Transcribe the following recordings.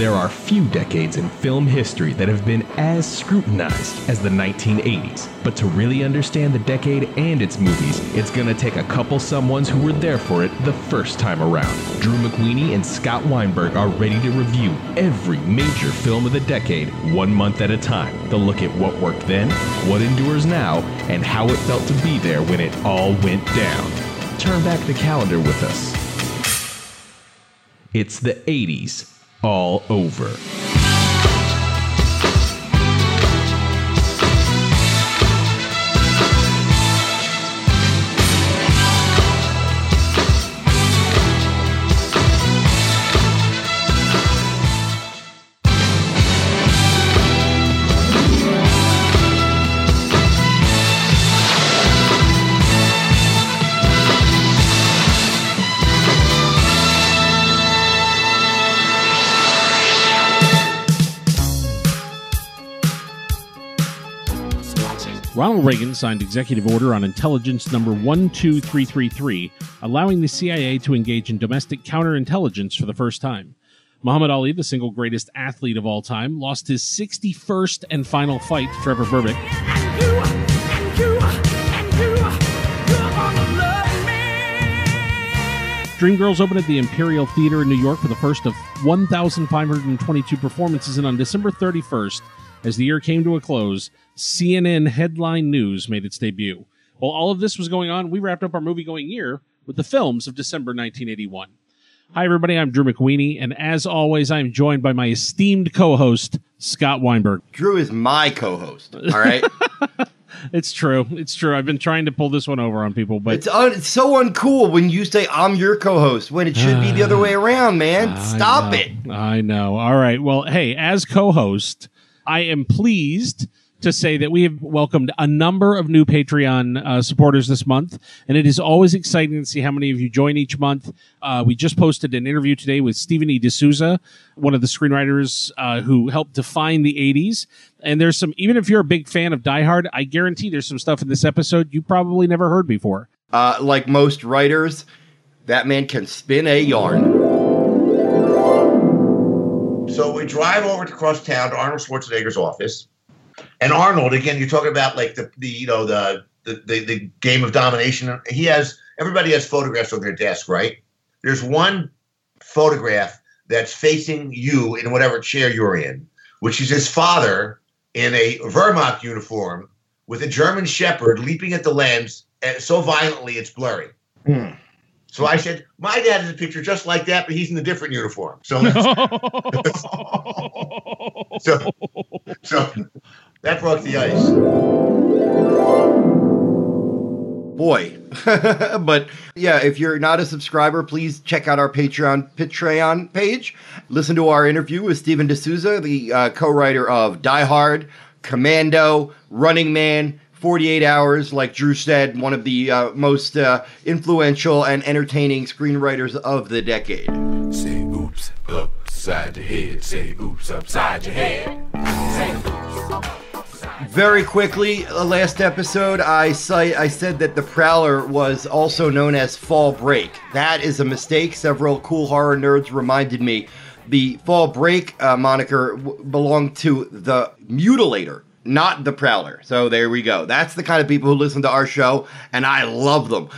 There are few decades in film history that have been as scrutinized as the 1980s, but to really understand the decade and its movies, it's gonna take a couple someones who were there for it the first time around. Drew McWeeny and Scott Weinberg are ready to review every major film of the decade, 1 month at a time. They'll look at what worked then, what endures now, and how it felt to be there when it all went down. Turn back the calendar with us. It's the 80s. All over. Ronald Reagan signed Executive Order on Intelligence Number 12333, allowing the CIA to engage in domestic counterintelligence for the first time. Muhammad Ali, the single greatest athlete of all time, lost his 61st and final fight, Trevor Burbick. Dreamgirls opened at the Imperial Theater in New York for the first of 1,522 performances, and on December 31st, as the year came to a close, CNN Headline News made its debut. While all of this was going on, we wrapped up our movie-going year with the films of December 1981. Hi, everybody. I'm Drew McWeeny, and as always, I'm joined by my esteemed co-host, Scott Weinberg. Drew is my co-host, all right? It's true. It's true. I've been trying to pull this one over on people, but... It's so uncool when you say, I'm your co-host, when it should be the other way around, man. I know. All right. Well, hey, as co-host, I am pleased to say that we have welcomed a number of new Patreon supporters this month, and it is always exciting to see how many of you join each month. We just posted an interview today with Steven E. de Souza, one of the screenwriters who helped define the 80s. And there's some, even if you're a big fan of Die Hard, I guarantee there's some stuff in this episode you probably never heard before. Like most writers, that man can spin a yarn. So we drive over to cross town to Arnold Schwarzenegger's office, and Arnold, again, you're talking about like the game of domination. Everybody has photographs on their desk, right? There's one photograph that's facing you in whatever chair you're in, which is his father in a Wehrmacht uniform with a German Shepherd leaping at the lens so violently it's blurry. Mm. So I said, my dad has a picture just like that, but he's in a different uniform. So that's so that broke the ice. Boy. But yeah, if you're not a subscriber, please check out our Patreon page. Listen to our interview with Steven de Souza, the co-writer of Die Hard, Commando, Running Man, 48 Hours, like Drew said, one of the most influential and entertaining screenwriters of the decade. Say oops upside your head. Say oops upside your head. Say oops. Very quickly, last episode, I said that The Prowler was also known as Fall Break. That is a mistake. Several cool horror nerds reminded me. The Fall Break moniker belonged to the Mutilator, not the Prowler. So there we go. That's the kind of people who listen to our show, and I love them.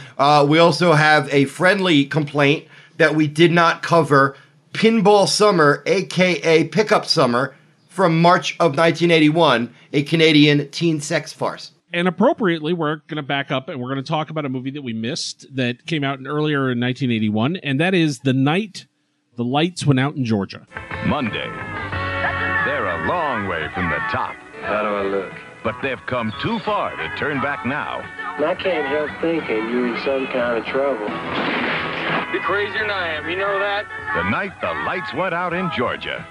We also have a friendly complaint that we did not cover Pinball Summer, a.k.a. Pickup Summer, from March of 1981, a Canadian teen sex farce. And appropriately, we're going to back up, and we're going to talk about a movie that we missed that came out earlier in 1981, and that is The Night the Lights Went Out in Georgia. Monday. They're a long way from the top. How do I look? But they've come too far to turn back now. I can't help thinking you're in some kind of trouble. You're crazier than I am, you know that? The night the lights went out in Georgia.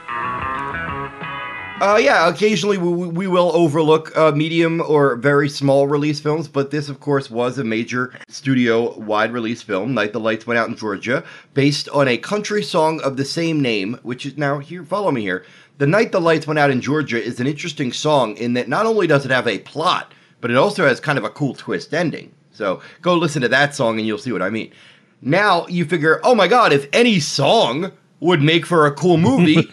Yeah, occasionally we will overlook medium or very small release films, but this, of course, was a major studio-wide release film, Night the Lights Went Out in Georgia, based on a country song of the same name, which is now here, follow me here. The Night the Lights Went Out in Georgia is an interesting song in that not only does it have a plot, but it also has kind of a cool twist ending. So go listen to that song and you'll see what I mean. Now you figure, oh my God, if any song would make for a cool movie,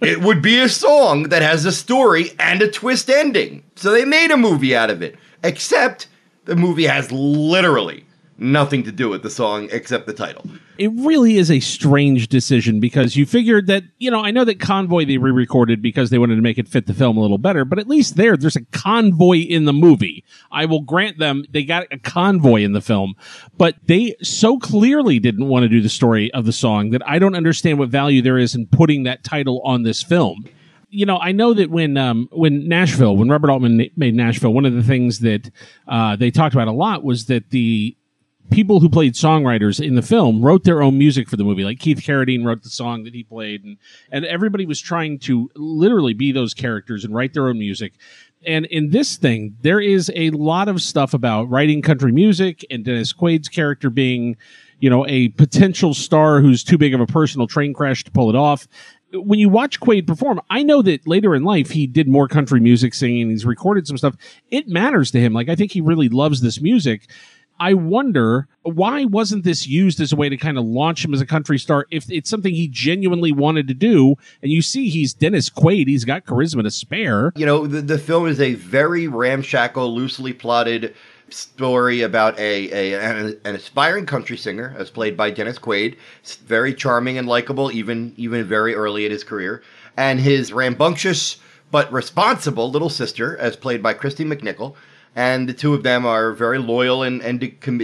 it would be a song that has a story and a twist ending. So they made a movie out of it, except the movie has literally nothing to do with the song except the title. It really is a strange decision, because you figured that, you know, I know that Convoy they re-recorded because they wanted to make it fit the film a little better, but at least there's a convoy in the movie. I will grant them they got a convoy in the film, but they so clearly didn't want to do the story of the song that I don't understand what value there is in putting that title on this film. You know, I know that when Robert Altman made Nashville, one of the things that they talked about a lot was that the people who played songwriters in the film wrote their own music for the movie. Like Keith Carradine wrote the song that he played, and everybody was trying to literally be those characters and write their own music. And in this thing, there is a lot of stuff about writing country music and Dennis Quaid's character being, you know, a potential star who's too big of a personal train crash to pull it off. When you watch Quaid perform, I know that later in life, he did more country music singing. He's recorded some stuff. It matters to him. Like, I think he really loves this music. I wonder, why wasn't this used as a way to kind of launch him as a country star if it's something he genuinely wanted to do? And you see he's Dennis Quaid. He's got charisma to spare. You know, the film is a very ramshackle, loosely plotted story about an aspiring country singer, as played by Dennis Quaid. It's very charming and likable, even very early in his career. And his rambunctious but responsible little sister, as played by Kristy McNichol. And the two of them are very loyal and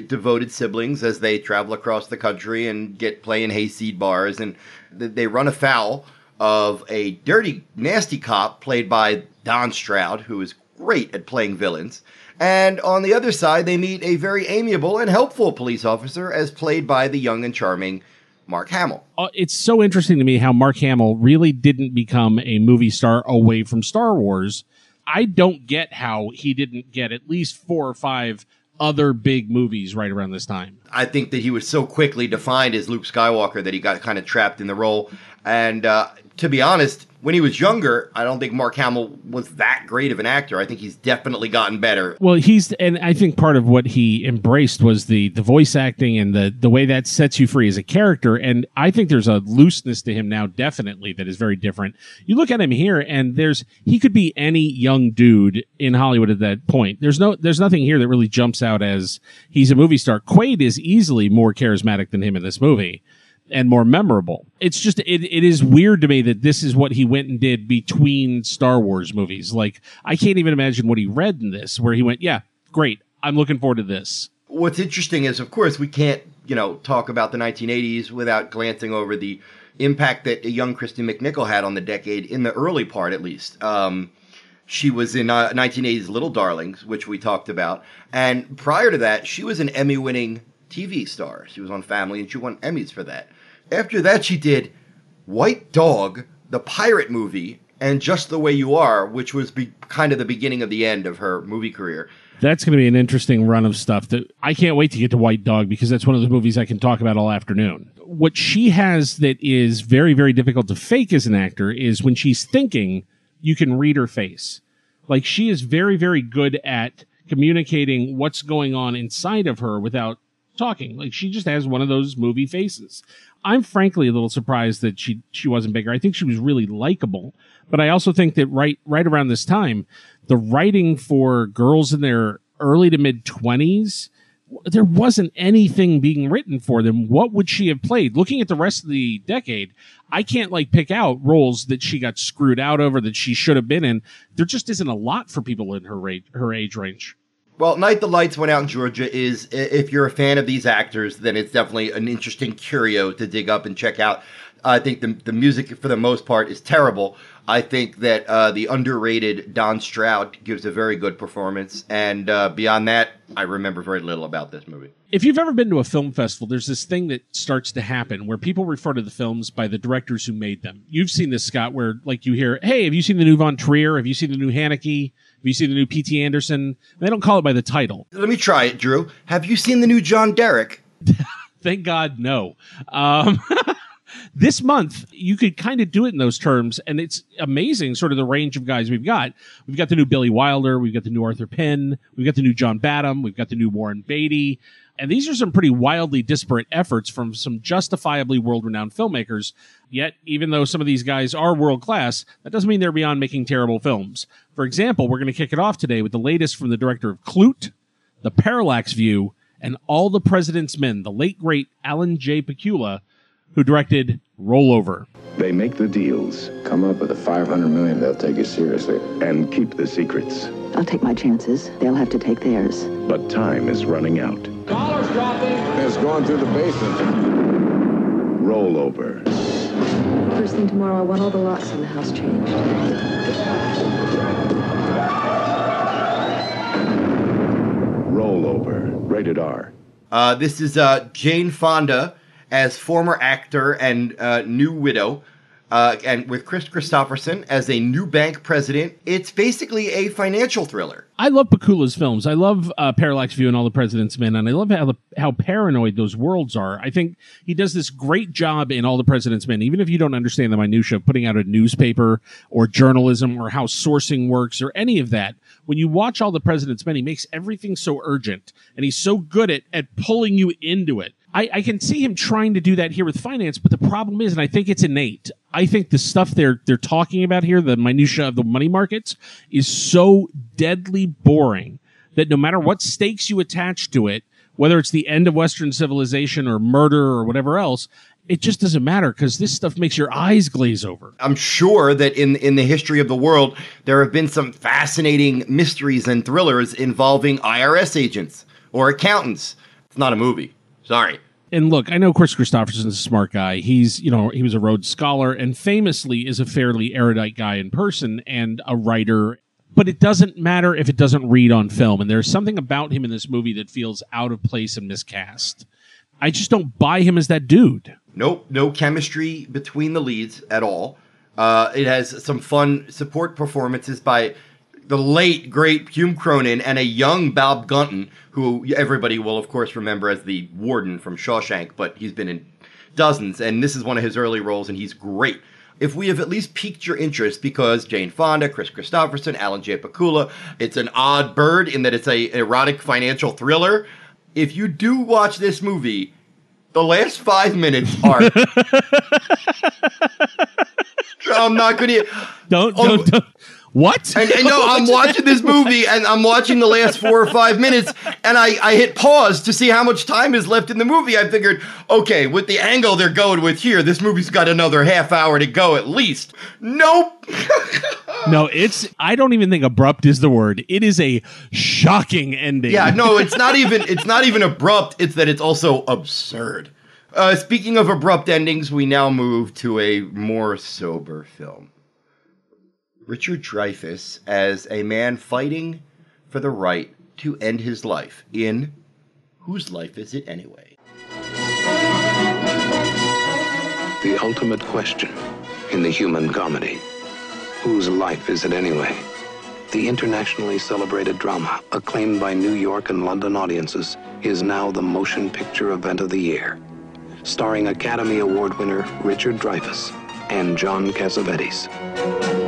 devoted siblings as they travel across the country and play in hayseed bars. And they run afoul of a dirty, nasty cop played by Don Stroud, who is great at playing villains. And on the other side, they meet a very amiable and helpful police officer as played by the young and charming Mark Hamill. It's so interesting to me how Mark Hamill really didn't become a movie star away from Star Wars. I don't get how he didn't get at least 4 or 5 other big movies right around this time. I think that he was so quickly defined as Luke Skywalker that he got kind of trapped in the role. And to be honest, when he was younger, I don't think Mark Hamill was that great of an actor. I think he's definitely gotten better. Well, and I think part of what he embraced was the voice acting and the way that sets you free as a character. And I think there's a looseness to him now, definitely, that is very different. You look at him here, and he could be any young dude in Hollywood at that point. There's nothing here that really jumps out as he's a movie star. Quaid is easily more charismatic than him in this movie. And more memorable. It's just, it is weird to me that this is what he went and did between Star Wars movies. Like, I can't even imagine what he read in this, where he went, yeah, great, I'm looking forward to this. What's interesting is, of course, we can't, you know, talk about the 1980s without glancing over the impact that a young Kristy McNichol had on the decade, in the early part at least. She was in 1980's Little Darlings, which we talked about. And prior to that, she was an Emmy-winning TV star. She was on Family, and she won Emmys for that. After that, she did White Dog, the pirate movie, and Just the Way You Are, which was kind of the beginning of the end of her movie career. That's going to be an interesting run of stuff. I can't wait to get to White Dog, because that's one of the movies I can talk about all afternoon. What she has that is very, very difficult to fake as an actor is when she's thinking, you can read her face. Like, she is very, very good at communicating what's going on inside of her without talking. Like, she just has one of those movie faces. I'm frankly a little surprised that she wasn't bigger. I think she was really likable, but I also think that right around this time, the writing for girls in their early to mid 20s, there wasn't anything being written for them. What would she have played? Looking at the rest of the decade, I can't pick out roles that she got screwed out over that she should have been in. There just isn't a lot for people in her age range. Well, Night the Lights Went Out in Georgia is, if you're a fan of these actors, then it's definitely an interesting curio to dig up and check out. I think the music, for the most part, is terrible. I think that the underrated Don Stroud gives a very good performance. And beyond that, I remember very little about this movie. If you've ever been to a film festival, there's this thing that starts to happen where people refer to the films by the directors who made them. You've seen this, Scott, where you hear, hey, have you seen the new Von Trier? Have you seen the new Haneke? Have you seen the new P.T. Anderson? They don't call it by the title. Let me try it, Drew. Have you seen the new John Derek? Thank God, no. This month, you could kind of do it in those terms, and it's amazing sort of the range of guys we've got. We've got the new Billy Wilder. We've got the new Arthur Penn. We've got the new John Badham. We've got the new Warren Beatty. And these are some pretty wildly disparate efforts from some justifiably world-renowned filmmakers. Yet, even though some of these guys are world-class, that doesn't mean they're beyond making terrible films. For example, we're going to kick it off today with the latest from the director of Clute, The Parallax View, and All the President's Men, the late, great Alan J. Pakula, who directed Rollover. They make the deals. Come up with a $500 million, they'll take you seriously. And keep the secrets. I'll take my chances. They'll have to take theirs. But time is running out. Dollars dropping. It's going through the basement. Rollover. First thing tomorrow, I want all the locks on the house changed. Rollover. Rated R. This is Jane Fonda as former actor and new widow, and with Kris Kristofferson as a new bank president. It's basically a financial thriller. I love Pakula's films. I love Parallax View and All the President's Men, and I love how paranoid those worlds are. I think he does this great job in All the President's Men, even if you don't understand the minutia of putting out a newspaper or journalism or how sourcing works or any of that. When you watch All the President's Men, he makes everything so urgent, and he's so good at pulling you into it. I can see him trying to do that here with finance, but the problem is, and I think it's innate, I think the stuff they're talking about here, the minutia of the money markets, is so deadly boring that no matter what stakes you attach to it, whether it's the end of Western civilization or murder or whatever else, it just doesn't matter because this stuff makes your eyes glaze over. I'm sure that in the history of the world, there have been some fascinating mysteries and thrillers involving IRS agents or accountants. It's not a movie. Sorry. And look, I know Kris Kristofferson's a smart guy. He's, you know, he was a Rhodes Scholar and famously is a fairly erudite guy in person and a writer. But it doesn't matter if it doesn't read on film. And there's something about him in this movie that feels out of place and miscast. I just don't buy him as that dude. Nope. No chemistry between the leads at all. It has some fun support performances by the late, great Hume Cronin and a young Bob Gunton, who everybody will, of course, remember as the warden from Shawshank, but he's been in dozens, and this is one of his early roles, and he's great. If we have at least piqued your interest, because Jane Fonda, Kris Kristofferson, Alan J. Pakula, it's an odd bird in that it's an erotic financial thriller. If you do watch this movie, the last 5 minutes are... I'm not going to... Don't. What? And no, I'm watching this movie and I'm watching the last 4 or 5 minutes and I hit pause to see how much time is left in the movie. I figured, okay, with the angle they're going with here, this movie's got another half hour to go at least. Nope. No, I don't even think abrupt is the word. It is a shocking ending. Yeah, no, it's not even abrupt. It's that it's also absurd. Speaking of abrupt endings, we now move to a more sober film. Richard Dreyfuss as a man fighting for the right to end his life in Whose Life Is It Anyway? The ultimate question in the human comedy. Whose life is it anyway? The internationally celebrated drama, acclaimed by New York and London audiences, is now the motion picture event of the year. Starring Academy Award winner Richard Dreyfuss and John Cassavetes.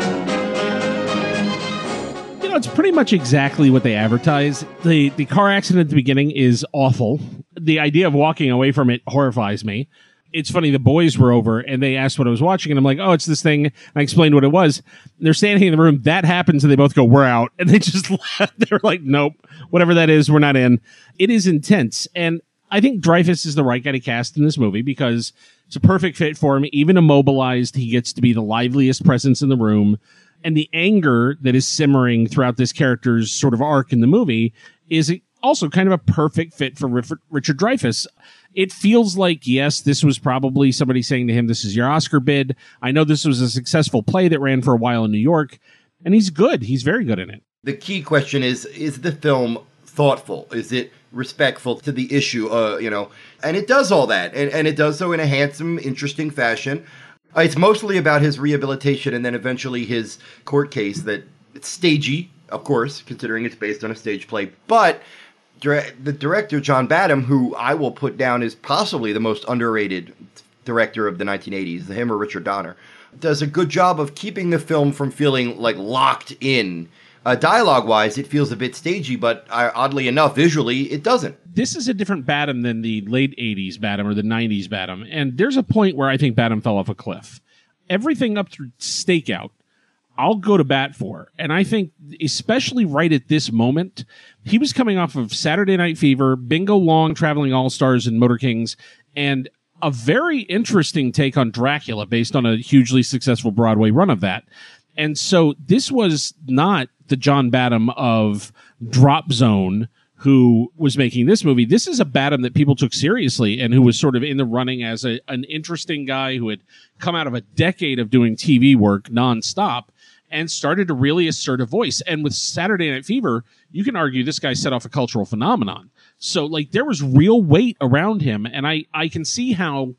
It's pretty much exactly what they advertise. The car accident at the beginning is awful. The idea of walking away from it horrifies me. It's funny, the boys were over and they asked what I was watching and I'm like, oh, it's this thing. And I explained what it was. And they're standing in the room. That happens and they both go, we're out. And they just laugh. They're like, nope, whatever that is, we're not in. It is intense. And I think Dreyfuss is the right guy to cast in this movie because it's a perfect fit for him. Even immobilized, he gets to be the liveliest presence in the room. And the anger that is simmering throughout this character's sort of arc in the movie is also kind of a perfect fit for Richard Dreyfuss. It feels like, yes, this was probably somebody saying to him, this is your Oscar bid. I know this was a successful play that ran for a while in New York, and he's good. He's very good in it. The key question is the film thoughtful? Is it respectful to the issue? And it does all that, and it does so in a handsome, interesting fashion. It's mostly about his rehabilitation and then eventually his court case that it's stagey, of course, considering it's based on a stage play. But the director, John Badham, who I will put down as possibly the most underrated director of the 1980s, him or Richard Donner, does a good job of keeping the film from feeling like locked in Dialogue-wise, it feels a bit stagey, but oddly enough, visually, it doesn't. This is a different Badham than the late 80s Badham or the 90s Badham, and there's a point where I think Badham fell off a cliff. Everything up through Stakeout, I'll go to bat for. And I think, especially right at this moment, he was coming off of Saturday Night Fever, Bingo Long, Traveling All-Stars, and Motor Kings, and a very interesting take on Dracula based on a hugely successful Broadway run of that. And so this was not the John Badham of Drop Zone who was making this movie. This is a Badham that people took seriously and who was sort of in the running as an interesting guy who had come out of a decade of doing TV work nonstop and started to really assert a voice. And with Saturday Night Fever, you can argue this guy set off a cultural phenomenon. So, like, there was real weight around him. And I can see how,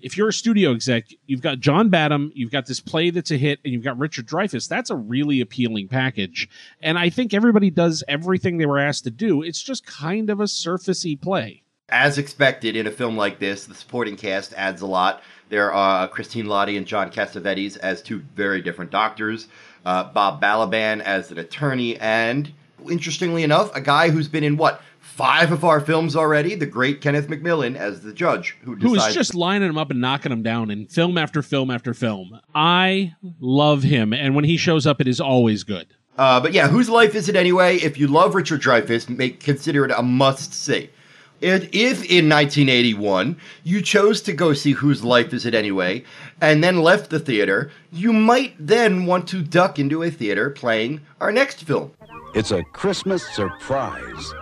if you're a studio exec, you've got John Badham, you've got this play that's a hit, and you've got Richard Dreyfuss. That's a really appealing package. And I think everybody does everything they were asked to do. It's just kind of a surfacey play. As expected in a film like this, the supporting cast adds a lot. There are Christine Lottie and John Cassavetes as two very different doctors, Bob Balaban as an attorney, and, interestingly enough, a guy who's been in, what, 5 of our films already, the great Kenneth McMillan as the judge. Who is just lining him up and knocking him down in film after film after film. I love him, and when he shows up, it is always good. But yeah, Whose Life Is It Anyway? If you love Richard Dreyfuss, consider it a must-see. If in 1981 you chose to go see Whose Life Is It Anyway and then left the theater, you might then want to duck into a theater playing our next film. It's a Christmas surprise.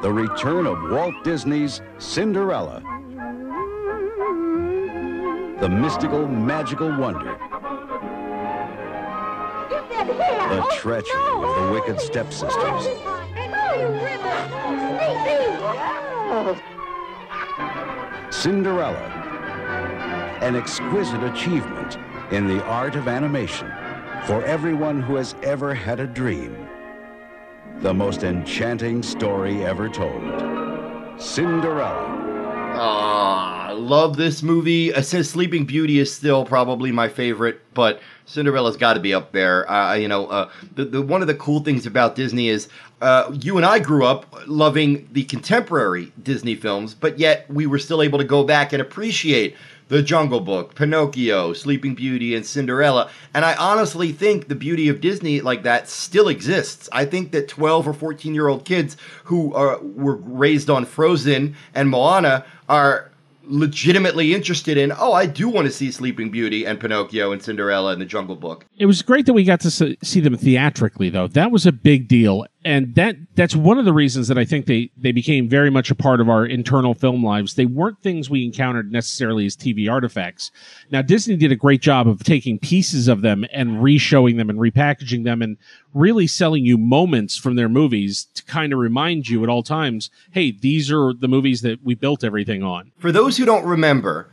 The return of Walt Disney's Cinderella. The mystical, magical wonder. The treachery of the wicked stepsisters. Cinderella, an exquisite achievement in the art of animation for everyone who has ever had a dream. The most enchanting story ever told. Cinderella. I love this movie. Sleeping Beauty is still probably my favorite, but Cinderella's got to be up there. One of the cool things about Disney is you and I grew up loving the contemporary Disney films, but yet we were still able to go back and appreciate The Jungle Book, Pinocchio, Sleeping Beauty, and Cinderella. And I honestly think the beauty of Disney like that still exists. I think that 12 or 14-year-old kids who were raised on Frozen and Moana are legitimately interested in, oh, I do want to see Sleeping Beauty and Pinocchio and Cinderella and The Jungle Book. It was great that we got to see them theatrically, though. That was a big deal. And that's one of the reasons that I think they became very much a part of our internal film lives. They weren't things we encountered necessarily as TV artifacts. Now, Disney did a great job of taking pieces of them and re-showing them and repackaging them and really selling you moments from their movies to kind of remind you at all times, hey, these are the movies that we built everything on. For those who don't remember,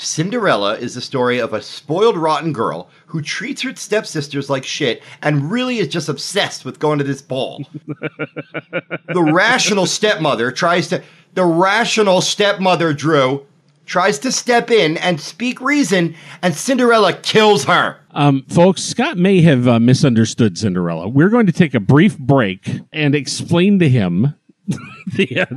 Cinderella is the story of a spoiled, rotten girl who treats her stepsisters like shit and really is just obsessed with going to this ball. The rational stepmother, Drew, tries to step in and speak reason, and Cinderella kills her. Folks, Scott may have misunderstood Cinderella. We're going to take a brief break and explain to him the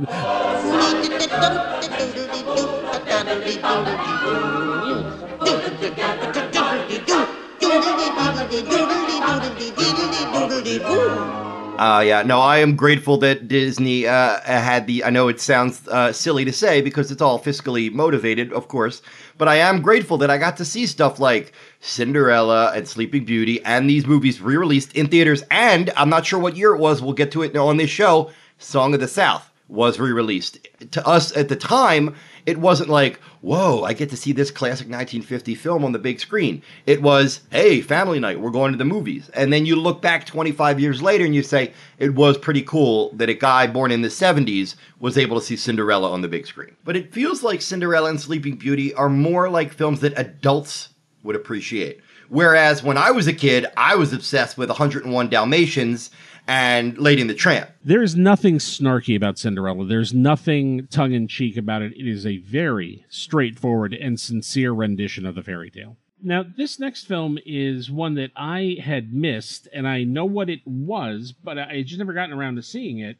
I am grateful that Disney had the, I know it sounds silly to say because it's all fiscally motivated, of course, but I am grateful that I got to see stuff like Cinderella and Sleeping Beauty and these movies re-released in theaters, and I'm not sure what year it was, we'll get to it on this show, Song of the South was re-released. To us at the time, it wasn't like, whoa, I get to see this classic 1950 film on the big screen. It was, hey, family night, we're going to the movies. And then you look back 25 years later and you say, it was pretty cool that a guy born in the 70s was able to see Cinderella on the big screen. But it feels like Cinderella and Sleeping Beauty are more like films that adults would appreciate. Whereas when I was a kid, I was obsessed with 101 Dalmatians and Lady and the Tramp. There is nothing snarky about Cinderella. There's nothing tongue-in-cheek about it. It is a very straightforward and sincere rendition of the fairy tale. Now, this next film is one that I had missed, and I know what it was, but I just never gotten around to seeing it.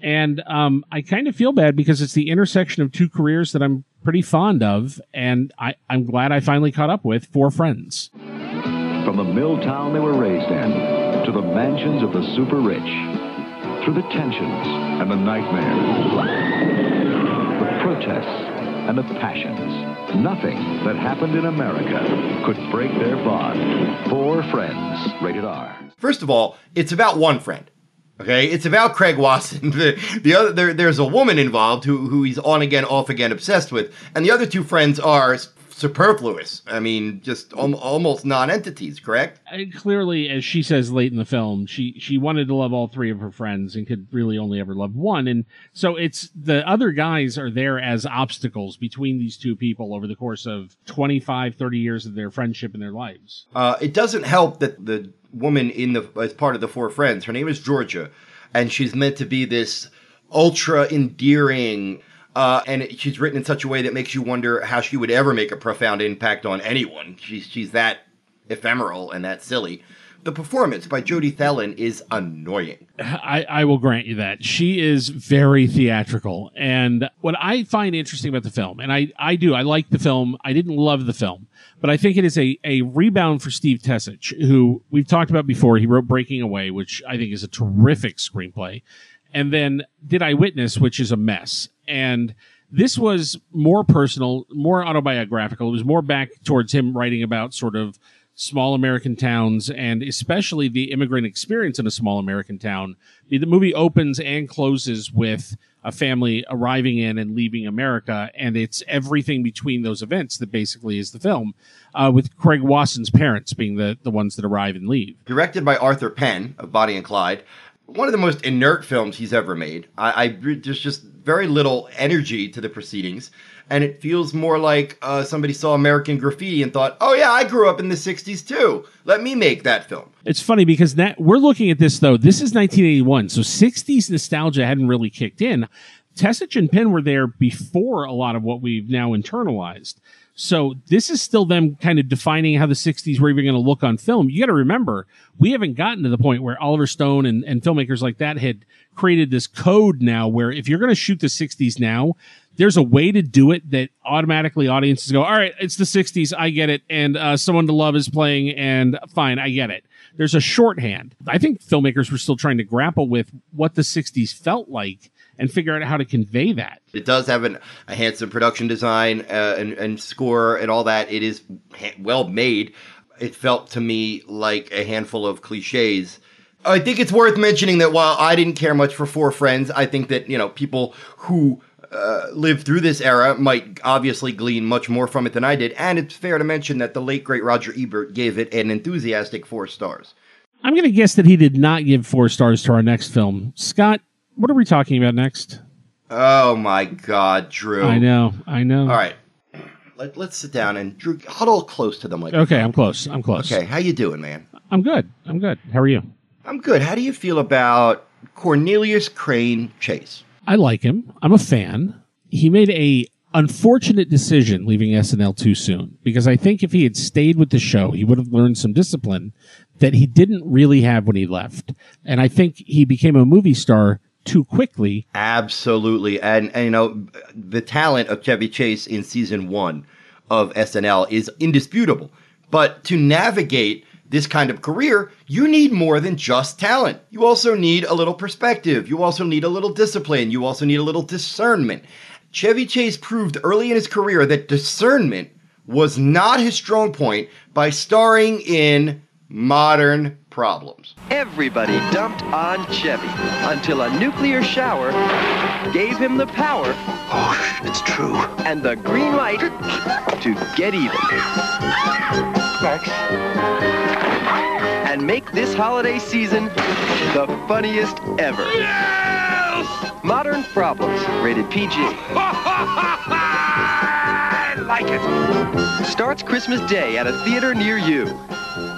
And I kind of feel bad because it's the intersection of two careers that I'm pretty fond of, and I'm glad I finally caught up with Four Friends. From the mill town they were raised in to the mansions of the super rich, through the tensions and the nightmares, the protests and the passions, nothing that happened in America could break their bond. Four Friends, rated R. First of all, it's about one friend. Okay, it's about Craig Wasson. There's a woman involved who he's on again, off again, obsessed with, and the other two friends are superfluous. I mean, just almost non-entities. Correct. And clearly, as she says late in the film, she wanted to love all three of her friends and could really only ever love one. And so it's the other guys are there as obstacles between these two people over the course of 25, 30 years of their friendship and their lives. It doesn't help that the woman as part of the Four Friends, her name is Georgia, and she's meant to be this ultra endearing, and she's written in such a way that makes you wonder how she would ever make a profound impact on anyone. She's that ephemeral and that silly. The performance by Jodi Thelan is annoying. I will grant you that. She is very theatrical. And what I find interesting about the film, and I like the film. I didn't love the film, but I think it is a rebound for Steve Tesich, who we've talked about before. He wrote Breaking Away, which I think is a terrific screenplay. And then Did I Witness, which is a mess. And this was more personal, more autobiographical. It was more back towards him writing about sort of small American towns, and especially the immigrant experience in a small American town. The movie opens and closes with a family arriving in and leaving America, and it's everything between those events that basically is the film, with Craig Wasson's parents being the ones that arrive and leave. Directed by Arthur Penn of Bonnie and Clyde, one of the most inert films he's ever made. There's just very little energy to the proceedings. And it feels more like somebody saw American Graffiti and thought, oh, yeah, I grew up in the 60s, too. Let me make that film. It's funny because we're looking at this, though. This is 1981. So 60s nostalgia hadn't really kicked in. Tesich and Penn were there before a lot of what we've now internalized. So this is still them kind of defining how the 60s were even going to look on film. You got to remember, we haven't gotten to the point where Oliver Stone and filmmakers like that had created this code now where if you're going to shoot the 60s now, there's a way to do it that automatically audiences go, all right, it's the 60s, I get it, and Someone to Love is playing, and fine, I get it. There's a shorthand. I think filmmakers were still trying to grapple with what the 60s felt like and figure out how to convey that. It does have a handsome production design and score and all that. It is well made. It felt to me like a handful of cliches. I think it's worth mentioning that while I didn't care much for Four Friends, I think that, people who live through this era might obviously glean much more from it than I did, and it's fair to mention that the late, great Roger Ebert gave it an enthusiastic 4 stars. I'm going to guess that he did not give 4 stars to our next film. Scott, what are we talking about next? Oh, my God, Drew. I know. All right. Let's sit down and, Drew, huddle close to the microphone. Okay, I'm close. Okay, how you doing, man? I'm good. How are you? I'm good. How do you feel about Cornelius Crane Chase? I like him. I'm a fan. He made an unfortunate decision leaving SNL too soon, because I think if he had stayed with the show, he would have learned some discipline that he didn't really have when he left. And I think he became a movie star too quickly. Absolutely. And the talent of Chevy Chase in season 1 of SNL is indisputable. But to navigate this kind of career, you need more than just talent. You also need a little perspective. You also need a little discipline. You also need a little discernment. Chevy Chase proved early in his career that discernment was not his strong point by starring in Modern Problems. Everybody dumped on Chevy until a nuclear shower gave him the power. Oh, it's true. And the green light to get even. Max. And make this holiday season the funniest ever. Yes! Modern Problems, rated PG. I like it. Starts Christmas Day at a theater near you.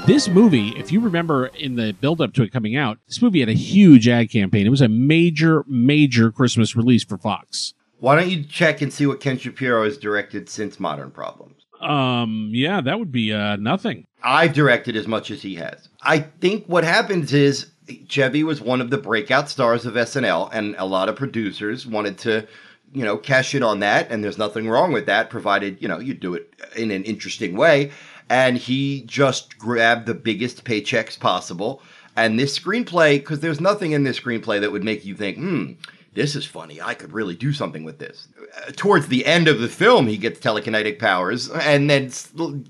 This movie, if you remember in the build-up to it coming out, this movie had a huge ad campaign. It was a major, major Christmas release for Fox. Why don't you check and see what Ken Shapiro has directed since Modern Problems? Yeah, that would be nothing. I've directed as much as he has. I think what happens is Chevy was one of the breakout stars of SNL, and a lot of producers wanted to, you know, cash in on that. And there's nothing wrong with that, provided, you know, you do it in an interesting way. And he just grabbed the biggest paychecks possible. And this screenplay, because there's nothing in this screenplay that would make you think, this is funny. I could really do something with this. Towards the end of the film, he gets telekinetic powers and then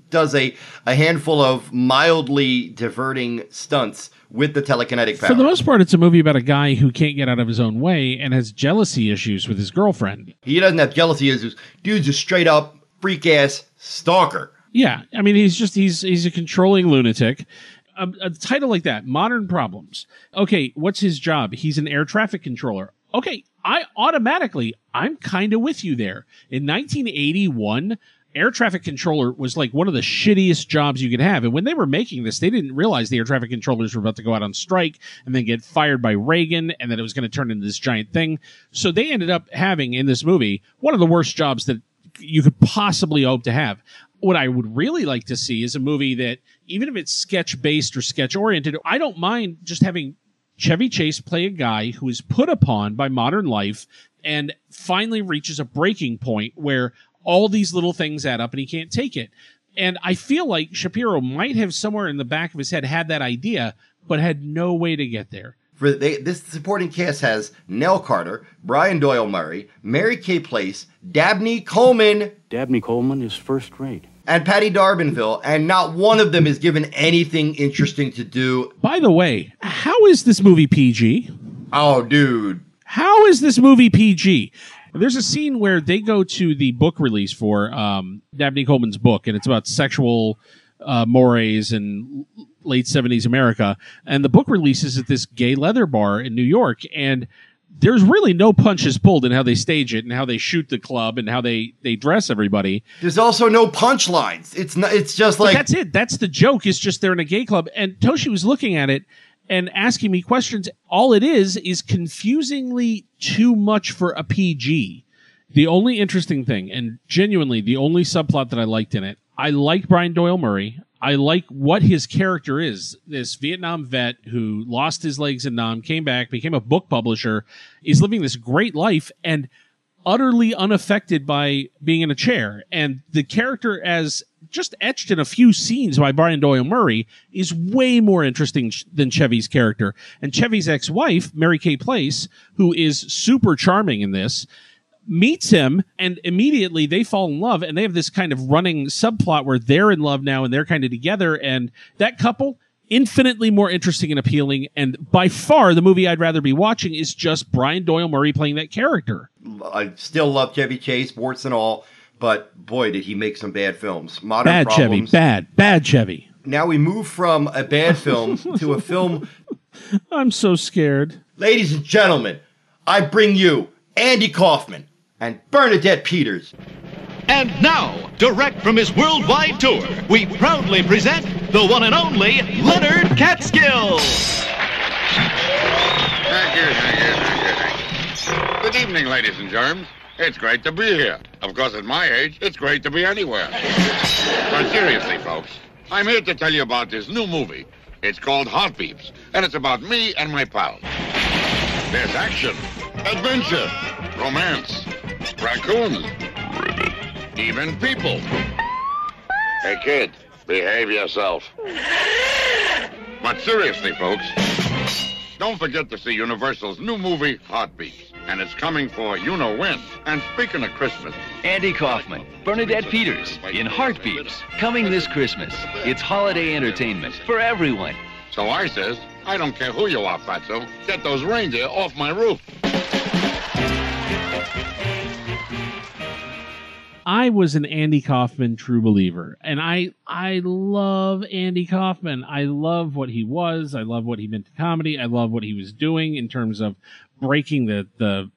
does a handful of mildly diverting stunts with the telekinetic powers. For the most part, it's a movie about a guy who can't get out of his own way and has jealousy issues with his girlfriend. He doesn't have jealousy issues. Dude's a straight-up freak-ass stalker. Yeah. I mean, he's a controlling lunatic. A title like that, Modern Problems. Okay, what's his job? He's an air traffic controller. Okay, I'm kind of with you there. In 1981, air traffic controller was like one of the shittiest jobs you could have. And when they were making this, they didn't realize the air traffic controllers were about to go out on strike and then get fired by Reagan and that it was going to turn into this giant thing. So they ended up having in this movie one of the worst jobs that you could possibly hope to have. What I would really like to see is a movie that, even if it's sketch-based or sketch-oriented, I don't mind just having Chevy Chase play a guy who is put upon by modern life and finally reaches a breaking point where all these little things add up and he can't take it. And I feel like Shapiro might have somewhere in the back of his head had that idea, but had no way to get there. This supporting cast has Nell Carter, Brian Doyle Murray, Mary Kay Place, Dabney Coleman. Dabney Coleman is first rate. And Patty D'Arbenville, and not one of them is given anything interesting to do. By the way, how is this movie PG? Oh, dude. How is this movie PG? There's a scene where they go to the book release for Dabney Coleman's book, and it's about sexual mores in late 70s America. And the book release is at this gay leather bar in New York, and there's really no punches pulled in how they stage it and how they shoot the club and how they dress everybody. There's also no punchlines. It's just like... But that's it. That's the joke. It's just they're in a gay club. And Toshi was looking at it and asking me questions. All it is confusingly too much for a PG. The only interesting thing, and genuinely the only subplot that I liked in it, I like Brian Doyle Murray. I like what his character is. This Vietnam vet who lost his legs in Nam, came back, became a book publisher, is living this great life and utterly unaffected by being in a chair. And the character, as just etched in a few scenes by Brian Doyle Murray, is way more interesting than Chevy's character. And Chevy's ex-wife, Mary Kay Place, who is super charming in this, meets him, and immediately they fall in love, and they have this kind of running subplot where they're in love now and they're kind of together, and that couple infinitely more interesting and appealing. And by far the movie I'd rather be watching is just Brian Doyle Murray playing that character. I still love Chevy Chase, warts and all, but boy did he make some bad films. Modern Problems. Bad Chevy. Now we move from a bad film to a film. I'm so scared. Ladies and gentlemen, I bring you Andy Kaufman and Bernadette Peters. And now, direct from his worldwide tour, we proudly present the one and only Leonard Catskill. Thank you. Good evening, ladies and germs. It's great to be here. Of course, at my age, it's great to be anywhere. But seriously, folks, I'm here to tell you about this new movie. It's called Heartbeats, and it's about me and my pals. There's action, adventure, romance, raccoons, even people. Hey, kid, behave yourself. But seriously, folks, don't forget to see Universal's new movie, Heartbeats. And it's coming for you-know-when. And speaking of Christmas... Andy Kaufman, Bernadette Peters, in Heartbeats, coming this Christmas. It's holiday entertainment for everyone. So I says, I don't care who you are, Fatso. Get those reindeer off my roof. I was an Andy Kaufman true believer, and I love Andy Kaufman. I love what he was. I love what he meant to comedy. I love what he was doing in terms of breaking the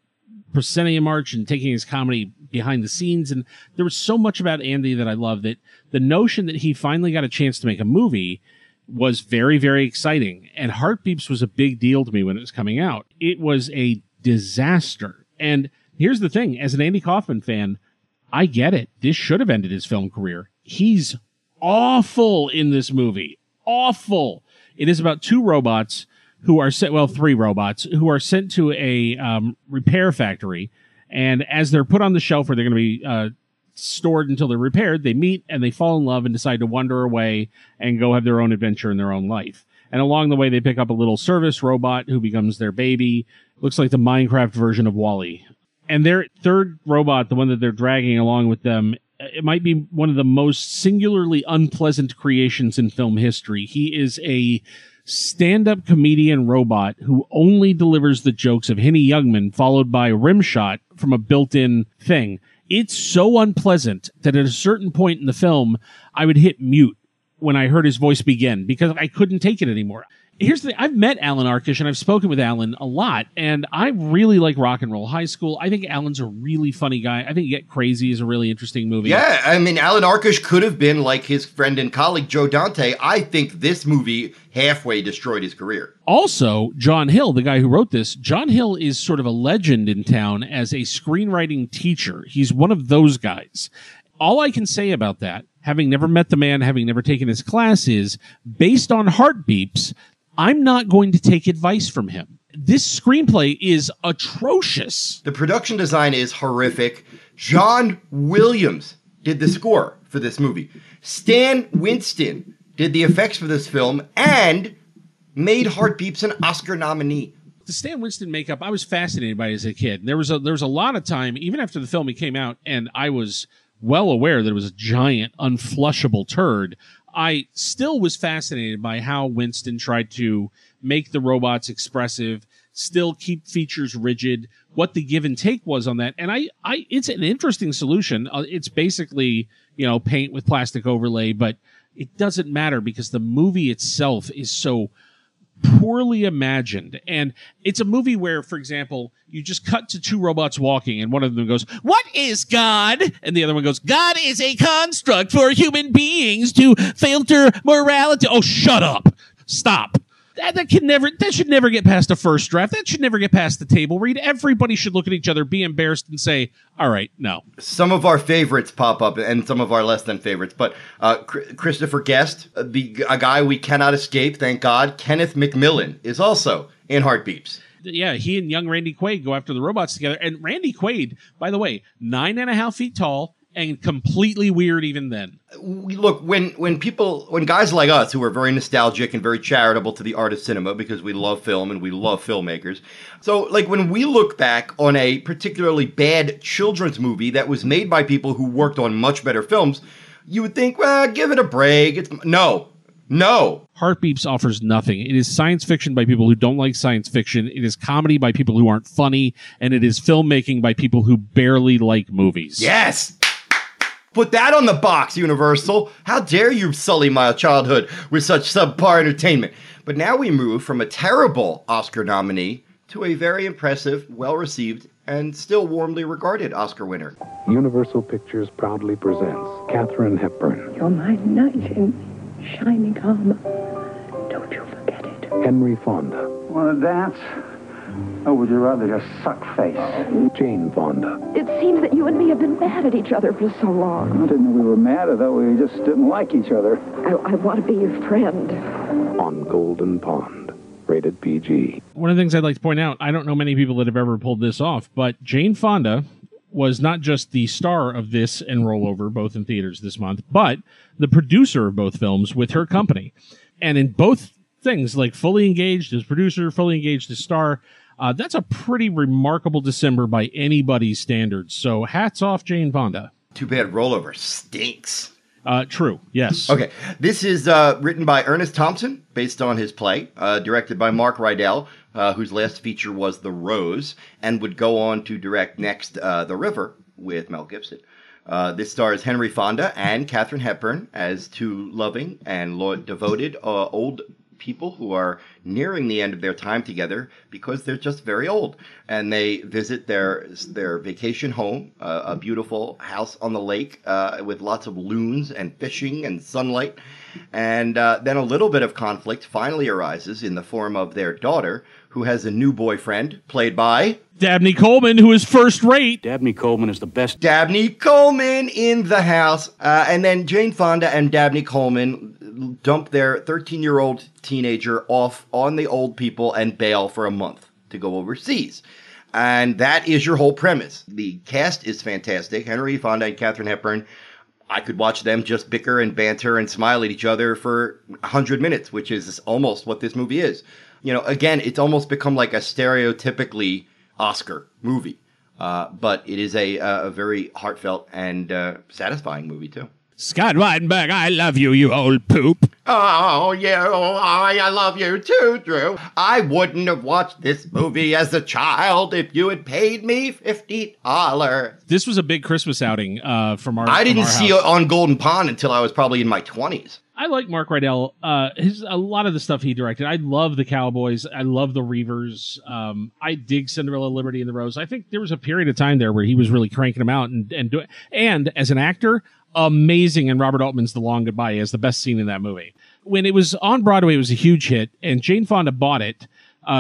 proscenium march and taking his comedy behind the scenes. And there was so much about Andy that I loved that the notion that he finally got a chance to make a movie was very, very exciting. And Heartbeats was a big deal to me when it was coming out. It was a disaster. And here's the thing. As an Andy Kaufman fan, I get it. This should have ended his film career. He's awful in this movie. Awful. It is about two robots who are sent, well, three robots who are sent to a repair factory. And as they're put on the shelf where they're going to be stored until they're repaired, they meet and they fall in love and decide to wander away and go have their own adventure in their own life. And along the way, they pick up a little service robot who becomes their baby. Looks like the Minecraft version of Wall-E. And their third robot, the one that they're dragging along with them, it might be one of the most singularly unpleasant creations in film history. He is a stand-up comedian robot who only delivers the jokes of Henny Youngman, followed by Rimshot from a built-in thing. It's so unpleasant that at a certain point in the film, I would hit mute when I heard his voice begin because I couldn't take it anymore. Here's the thing. I've met Alan Arkush and I've spoken with Alan a lot, and I really like Rock and Roll High School. I think Alan's a really funny guy. I think Get Crazy is a really interesting movie. Yeah, I mean, Alan Arkush could have been like his friend and colleague Joe Dante. I think this movie halfway destroyed his career. Also, John Hill, the guy who wrote this, John Hill is sort of a legend in town as a screenwriting teacher. He's one of those guys. All I can say about that, having never met the man, having never taken his class, is based on Heartbeeps, I'm not going to take advice from him. This screenplay is atrocious. The production design is horrific. John Williams did the score for this movie. Stan Winston did the effects for this film and made Heartbeeps an Oscar nominee. The Stan Winston makeup, I was fascinated by as a kid. There was a lot of time, even after the film came out, and I was well aware that it was a giant, unflushable turd. I still was fascinated by how Winston tried to make the robots expressive, still keep features rigid, what the give and take was on that. And I it's an interesting solution. It's basically, you know, paint with plastic overlay, but it doesn't matter because the movie itself is so poorly imagined. And it's a movie where, for example, you just cut to two robots walking and one of them goes, "What is God?" And the other one goes, "God is a construct for human beings to filter morality." Oh, shut up. Stop. That should never get past a first draft. That should never get past the table read. Everybody should look at each other, be embarrassed, and say, all right, no. Some of our favorites pop up and some of our less than favorites. But Christopher Guest, a guy we cannot escape, thank God, Kenneth McMillan, is also in Heartbeeps. Yeah, he and young Randy Quaid go after the robots together. And Randy Quaid, by the way, 9.5 feet tall, and completely weird even then. Look, when guys like us who are very nostalgic and very charitable to the art of cinema because we love film and we love filmmakers. So like when we look back on a particularly bad children's movie that was made by people who worked on much better films, you would think, well, give it a break. No. Heartbeeps offers nothing. It is science fiction by people who don't like science fiction. It is comedy by people who aren't funny. And it is filmmaking by people who barely like movies. Yes. Put that on the box, Universal. How dare you sully my childhood with such subpar entertainment? But now we move from a terrible Oscar nominee to a very impressive, well-received, and still warmly regarded Oscar winner. Universal Pictures proudly presents Katharine Hepburn. You're my knight in shining armor. Don't you forget it. Henry Fonda. Wanna dance? Or would you rather just suck face? Jane Fonda. It seems that you and me have been mad at each other for so long. I didn't know we were mad at that. We just didn't like each other. I want to be your friend. On Golden Pond. Rated PG. One of the things I'd like to point out, I don't know many people that have ever pulled this off, but Jane Fonda was not just the star of this and Rollover, both in theaters this month, but the producer of both films with her company. And in both things, like fully engaged as producer, fully engaged as star. That's a pretty remarkable December by anybody's standards. So hats off, Jane Fonda. Too bad Rollover stinks. True. Yes. Okay. This is written by Ernest Thompson, based on his play, directed by Mark Rydell, whose last feature was The Rose, and would go on to direct next The River with Mel Gibson. This stars Henry Fonda and Katharine Hepburn as two loving and devoted old people who are nearing the end of their time together because they're just very old, and they visit their vacation home, a beautiful house on the lake with lots of loons and fishing and sunlight. And then a little bit of conflict finally arises in the form of their daughter, who has a new boyfriend played by Dabney Coleman, who is first rate. Dabney Coleman is the best. Dabney Coleman in the house. And then Jane Fonda and Dabney Coleman dump their 13-year-old teenager off on the old people and bail for a month to go overseas. And that is your whole premise. The cast is fantastic. Henry Fonda and Katharine Hepburn. I could watch them just bicker and banter and smile at each other for 100 minutes, which is almost what this movie is. You know, again, it's almost become like a stereotypically Oscar movie, but it is a very heartfelt and satisfying movie, too. Scott Weinberg, I love you, you old poop. Oh, you, I love you too, Drew. I wouldn't have watched this movie as a child if you had paid me $50. This was a big Christmas outing from our house. I didn't see it on Golden Pond until I was probably in my 20s. I like Mark Rydell. A lot of the stuff he directed. I love The Cowboys. I love The Reavers. I dig Cinderella, Liberty, and the Rose. I think there was a period of time there where he was really cranking them out and doing. And as an actor, amazing in Robert Altman's The Long Goodbye is the best scene in that movie. When it was on Broadway, it was a huge hit, and Jane Fonda bought it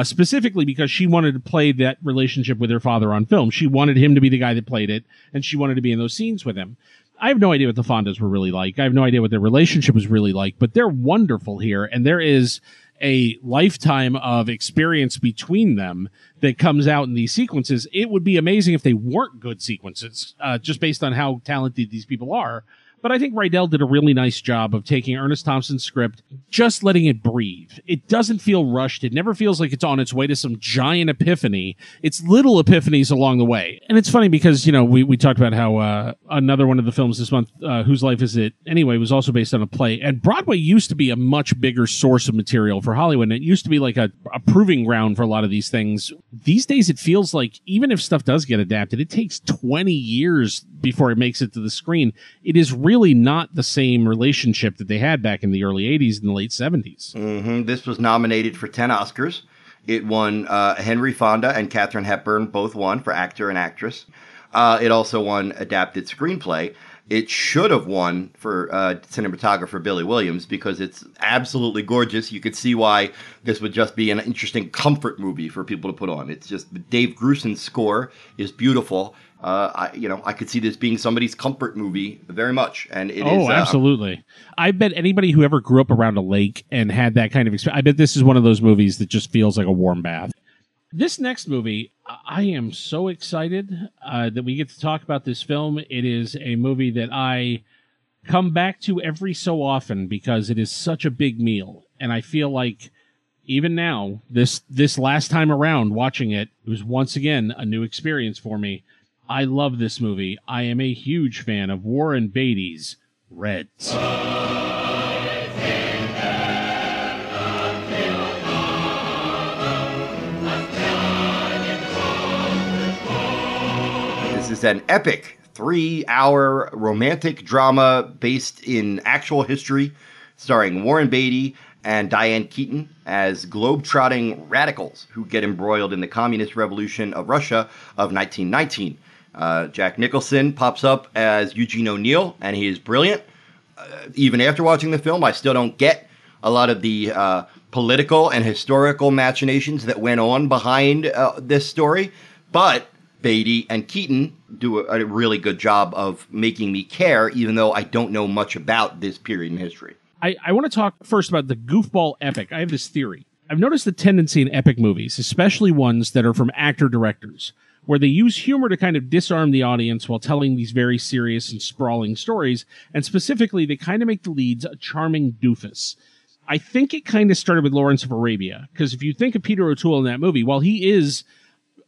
specifically because she wanted to play that relationship with her father on film. She wanted him to be the guy that played it, and she wanted to be in those scenes with him. I have no idea what the Fondas were really like. I have no idea what their relationship was really like, but they're wonderful here. And there is a lifetime of experience between them that comes out in these sequences. It would be amazing if they weren't good sequences, just based on how talented these people are. But I think Rydell did a really nice job of taking Ernest Thompson's script, just letting it breathe. It doesn't feel rushed. It never feels like it's on its way to some giant epiphany. It's little epiphanies along the way. And it's funny because, you know, we talked about how another one of the films this month, Whose Life Is It Anyway?, was also based on a play. And Broadway used to be a much bigger source of material for Hollywood. And it used to be like a proving ground for a lot of these things. These days, it feels like even if stuff does get adapted, it takes 20 years before it makes it to the screen. It is really not the same relationship that they had back in the early 80s and the late 70s. Mm-hmm. This was nominated for 10 Oscars. It won Henry Fonda and Katharine Hepburn both won for actor and actress. It also won adapted screenplay. It should have won for cinematographer Billy Williams because it's absolutely gorgeous. You could see why this would just be an interesting comfort movie for people to put on. It's just Dave Grusin's score is beautiful. I could see this being somebody's comfort movie very much. And it is. Oh, absolutely. I bet anybody who ever grew up around a lake and had that kind of experience, I bet this is one of those movies that just feels like a warm bath. This next movie, I am so excited that we get to talk about this film. It is a movie that I come back to every so often because it is such a big meal. And I feel like even now, this last time around watching it, it was once again a new experience for me. I love this movie. I am a huge fan of Warren Beatty's Reds. This is an epic 3-hour romantic drama based in actual history, starring Warren Beatty and Diane Keaton as globetrotting radicals who get embroiled in the communist revolution of Russia of 1919. Jack Nicholson pops up as Eugene O'Neill, and he is brilliant. Even after watching the film, I still don't get a lot of the political and historical machinations that went on behind this story. But Beatty and Keaton do a really good job of making me care, even though I don't know much about this period in history. I want to talk first about the goofball epic. I have this theory. I've noticed the tendency in epic movies, especially ones that are from actor-directors, where they use humor to kind of disarm the audience while telling these very serious and sprawling stories, and specifically, they kind of make the leads a charming doofus. I think it kind of started with Lawrence of Arabia, because if you think of Peter O'Toole in that movie, while he is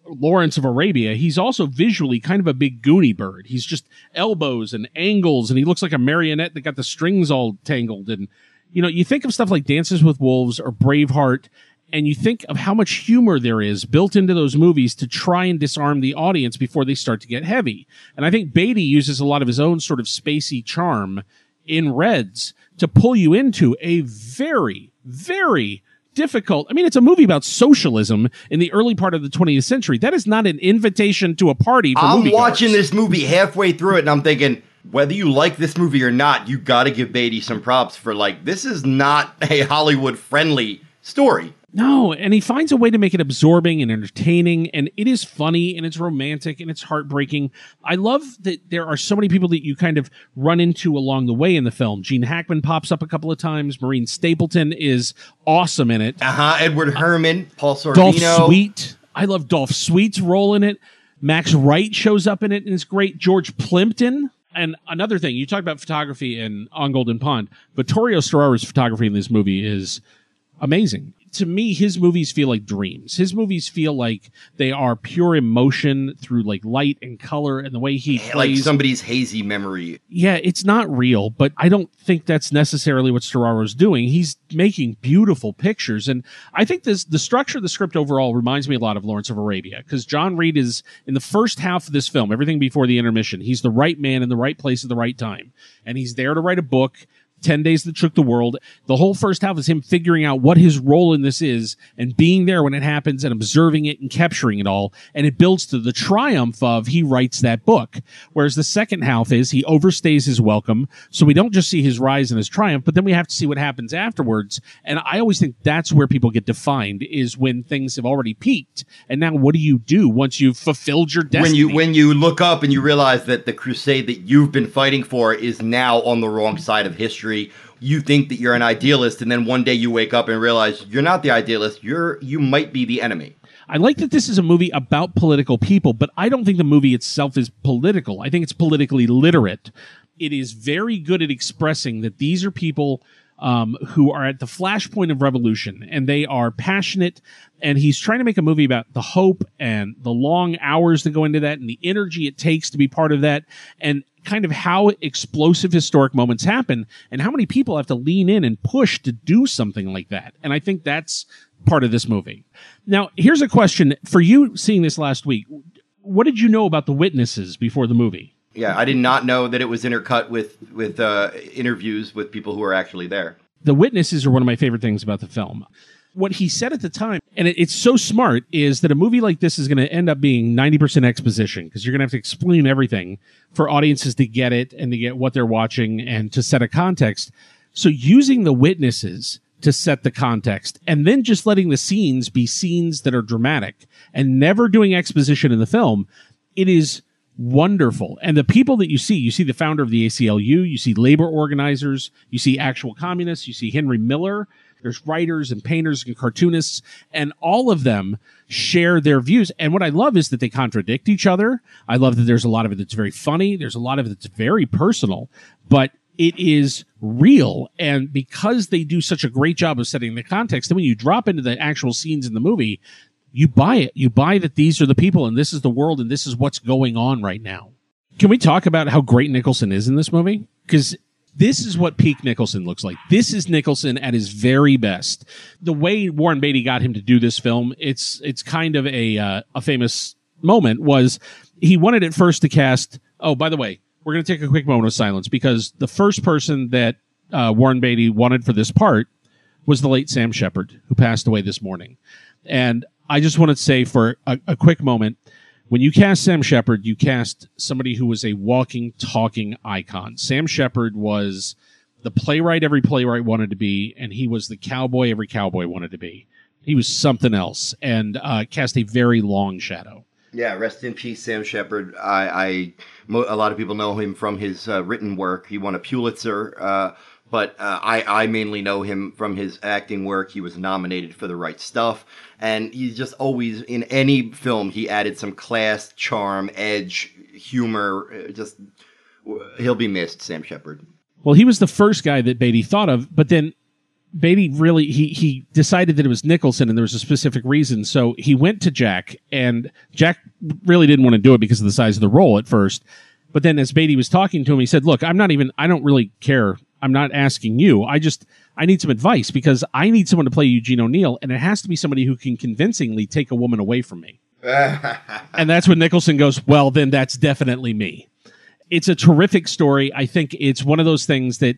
Lawrence of Arabia, he's also visually kind of a big Goonie bird. He's just elbows and angles, and he looks like a marionette that got the strings all tangled. And, you know, you think of stuff like Dances with Wolves or Braveheart, and you think of how much humor there is built into those movies to try and disarm the audience before they start to get heavy. And I think Beatty uses a lot of his own sort of spacey charm in Reds to pull you into a very, very difficult. I mean, it's a movie about socialism in the early part of the 20th century. That is not an invitation to a party for moviegoers. I'm watching this movie halfway through it, and I'm thinking, whether you like this movie or not, you got to give Beatty some props for, like, this is not a Hollywood-friendly story. No, and he finds a way to make it absorbing and entertaining, and it is funny, and it's romantic, and it's heartbreaking. I love that there are so many people that you kind of run into along the way in the film. Gene Hackman pops up a couple of times. Maureen Stapleton is awesome in it. Edward Herrmann, Paul Sorvino. Dolph Sweet. I love Dolph Sweet's role in it. Max Wright shows up in it and is great. George Plimpton. And another thing, you talk about photography and On Golden Pond. Vittorio Storara's photography in this movie is amazing. To me, his movies feel like dreams. His movies feel like they are pure emotion through like light and color and the way he plays. Like somebody's hazy memory. Yeah, it's not real, but I don't think that's necessarily what Storaro's doing. He's making beautiful pictures. And I think this the structure of the script overall reminds me a lot of Lawrence of Arabia, because John Reed is, in the first half of this film, everything before the intermission, he's the right man in the right place at the right time. And he's there to write a book, 10 Days That Shook the World. The whole first half is him figuring out what his role in this is and being there when it happens and observing it and capturing it all. And it builds to the triumph of he writes that book. Whereas the second half is he overstays his welcome. So we don't just see his rise and his triumph, but then we have to see what happens afterwards. And I always think that's where people get defined, is when things have already peaked. And now what do you do once you've fulfilled your destiny? When you look up and you realize that the crusade that you've been fighting for is now on the wrong side of history. You think that you're an idealist, and then one day you wake up and realize you're not the idealist. You might be the enemy. I like that this is a movie about political people, but I don't think the movie itself is political. I think it's politically literate. It is very good at expressing that these are people who are at the flashpoint of revolution, and they are passionate, and he's trying to make a movie about the hope and the long hours that go into that and the energy it takes to be part of that, and kind of how explosive historic moments happen and how many people have to lean in and push to do something like that. And I think that's part of this movie. Now, here's a question for you, seeing this last week. What did you know about the witnesses before the movie? Yeah, I did not know that it was intercut with interviews with people who are actually there. The witnesses are one of my favorite things about the film. What he said at the time, and it's so smart, is that a movie like this is going to end up being 90% exposition, because you're going to have to explain everything for audiences to get it and to get what they're watching and to set a context. So using the witnesses to set the context and then just letting the scenes be scenes that are dramatic and never doing exposition in the film, it is wonderful. And the people that you see the founder of the ACLU, you see labor organizers, you see actual communists, you see Henry Miller. There's writers and painters and cartoonists, and all of them share their views. And what I love is that they contradict each other. I love that there's a lot of it that's very funny. There's a lot of it that's very personal, but it is real. And because they do such a great job of setting the context, then when you drop into the actual scenes in the movie, you buy it. You buy that these are the people, and this is the world, and this is what's going on right now. Can we talk about how great Nicholson is in this movie? Because this is what peak Nicholson looks like. This is Nicholson at his very best. The way Warren Beatty got him to do this film, it's kind of a famous moment, was he wanted at first to cast... Oh, by the way, we're going to take a quick moment of silence, because the first person that Warren Beatty wanted for this part was the late Sam Shepard, who passed away this morning. And I just want to say for a quick moment, when you cast Sam Shepard, you cast somebody who was a walking, talking icon. Sam Shepard was the playwright every playwright wanted to be, and he was the cowboy every cowboy wanted to be. He was something else, and cast a very long shadow. Yeah, rest in peace, Sam Shepard. A lot of people know him from his written work. He won a Pulitzer, but I mainly know him from his acting work. He was nominated for The Right Stuff. And he's just always, in any film, he added some class, charm, edge, humor. Just, he'll be missed, Sam Shepard. Well, he was the first guy that Beatty thought of, but then Beatty really, he decided that it was Nicholson, and there was a specific reason. So he went to Jack, and Jack really didn't want to do it because of the size of the role at first. But then as Beatty was talking to him, he said, look, I don't really care. I'm not asking you. I need some advice, because I need someone to play Eugene O'Neill, and it has to be somebody who can convincingly take a woman away from me. And that's when Nicholson goes, well, then that's definitely me. It's a terrific story. I think it's one of those things that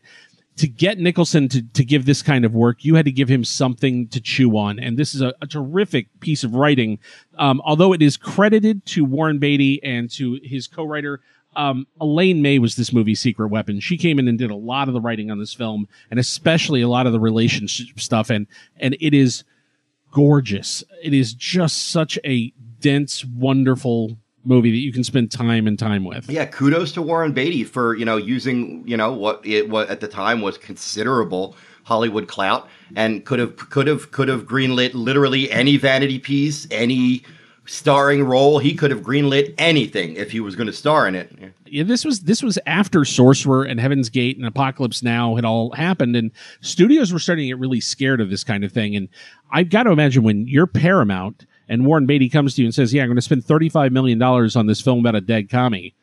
to get Nicholson to give this kind of work, you had to give him something to chew on. And this is a terrific piece of writing. Although it is credited to Warren Beatty and to his co-writer, Elaine May was this movie's secret weapon. She came in and did a lot of the writing on this film, and especially a lot of the relationship stuff. And it is gorgeous. It is just such a dense, wonderful movie that you can spend time and time with. Yeah, kudos to Warren Beatty for, using, what at the time was considerable Hollywood clout, and could have greenlit literally any vanity piece, any starring role. He could have greenlit anything if he was going to star in it. Yeah, this was after Sorcerer and Heaven's Gate and Apocalypse Now had all happened, and studios were starting to get really scared of this kind of thing. And I've got to imagine when you're Paramount and Warren Beatty comes to you and says, yeah, I'm going to spend $35 million on this film about a dead commie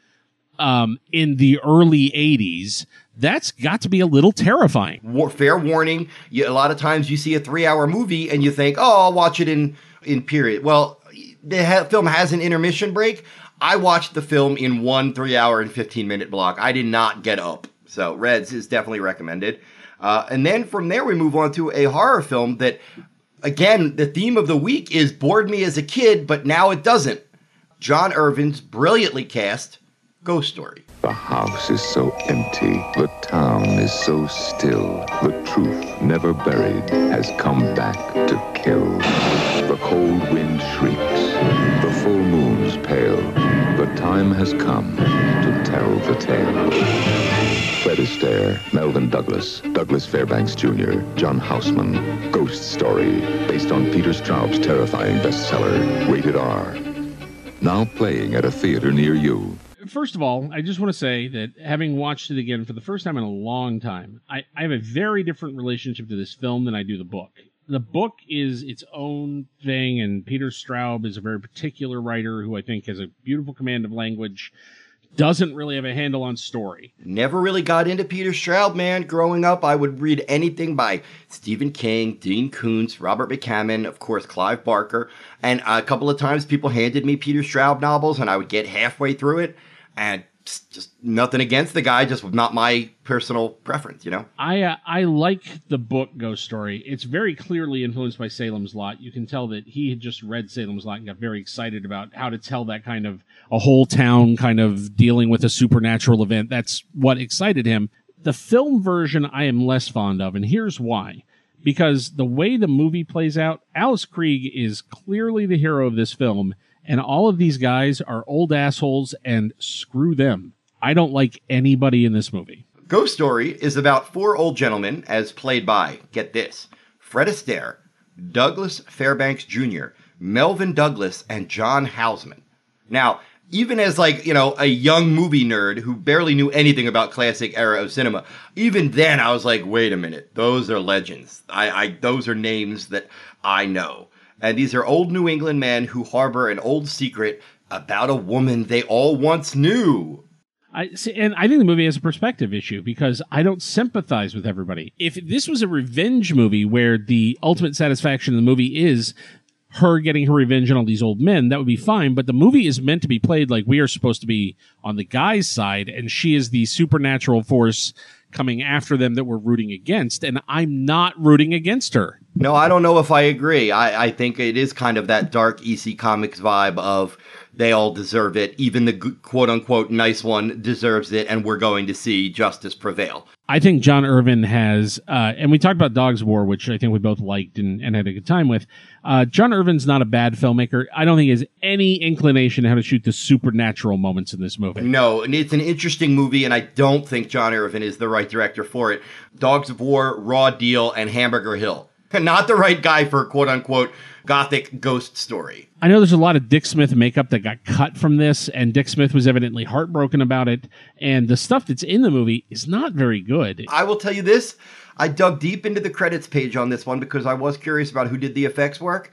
in the early 80s, that's got to be a little terrifying. Fair warning. A lot of times you see a 3-hour movie and you think, oh, I'll watch it in period. Well, the film has an intermission break. I watched the film in one 3-hour and 15-minute block. I did not get up. So Reds is definitely recommended. And then from there, we move on to a horror film that, again, the theme of the week is bored me as a kid, but now it doesn't. John Irvin's brilliantly cast Ghost Story. The house is so empty, the town is so still. The truth, never buried, has come back to kill. The cold wind shrieks, the full moon's pale. The time has come to tell the tale. Fred Astaire, Melvin Douglas, Douglas Fairbanks Jr., John Houseman. Ghost Story, based on Peter Straub's terrifying bestseller, Rated R. Now playing at a theater near you. First of all, I just want to say that having watched it again for the first time in a long time, I have a very different relationship to this film than I do the book. The book is its own thing, and Peter Straub is a very particular writer who I think has a beautiful command of language. Doesn't really have a handle on story. Never really got into Peter Straub, man. Growing up, I would read anything by Stephen King, Dean Koontz, Robert McCammon, of course, Clive Barker. And a couple of times people handed me Peter Straub novels, and I would get halfway through it. And just nothing against the guy, just not my personal preference, I like the book Ghost Story. It's very clearly influenced by Salem's Lot. You can tell that he had just read Salem's Lot and got very excited about how to tell that kind of a whole town kind of dealing with a supernatural event. That's what excited him. The film version I am less fond of, and here's why. Because the way the movie plays out, Alice Krieg is clearly the hero of this film. And all of these guys are old assholes, and screw them. I don't like anybody in this movie. Ghost Story is about four old gentlemen as played by, get this, Fred Astaire, Douglas Fairbanks Jr., Melvin Douglas, and John Houseman. Now, even as a young movie nerd who barely knew anything about classic era of cinema, even then I was like, wait a minute, those are legends. Those are names that I know. And these are old New England men who harbor an old secret about a woman they all once knew. I think the movie has a perspective issue because I don't sympathize with everybody. If this was a revenge movie where the ultimate satisfaction of the movie is her getting her revenge on all these old men, that would be fine. But the movie is meant to be played like we are supposed to be on the guy's side, and she is the supernatural force coming after them that we're rooting against, and I'm not rooting against her. No, I don't know if I agree. I think it is kind of that dark EC Comics vibe of they all deserve it. Even the quote-unquote nice one deserves it, and we're going to see justice prevail. I think John Irvin has, and we talked about Dogs of War, which I think we both liked and had a good time with. John Irvin's not a bad filmmaker. I don't think he has any inclination how to shoot the supernatural moments in this movie. No, and it's an interesting movie, and I don't think John Irvin is the right director for it. Dogs of War, Raw Deal, and Hamburger Hill. Not the right guy for a quote-unquote gothic Ghost Story. I know there's a lot of Dick Smith makeup that got cut from this, and Dick Smith was evidently heartbroken about it, and the stuff that's in the movie is not very good. I will tell you this, I dug deep into the credits page on this one because I was curious about who did the effects work.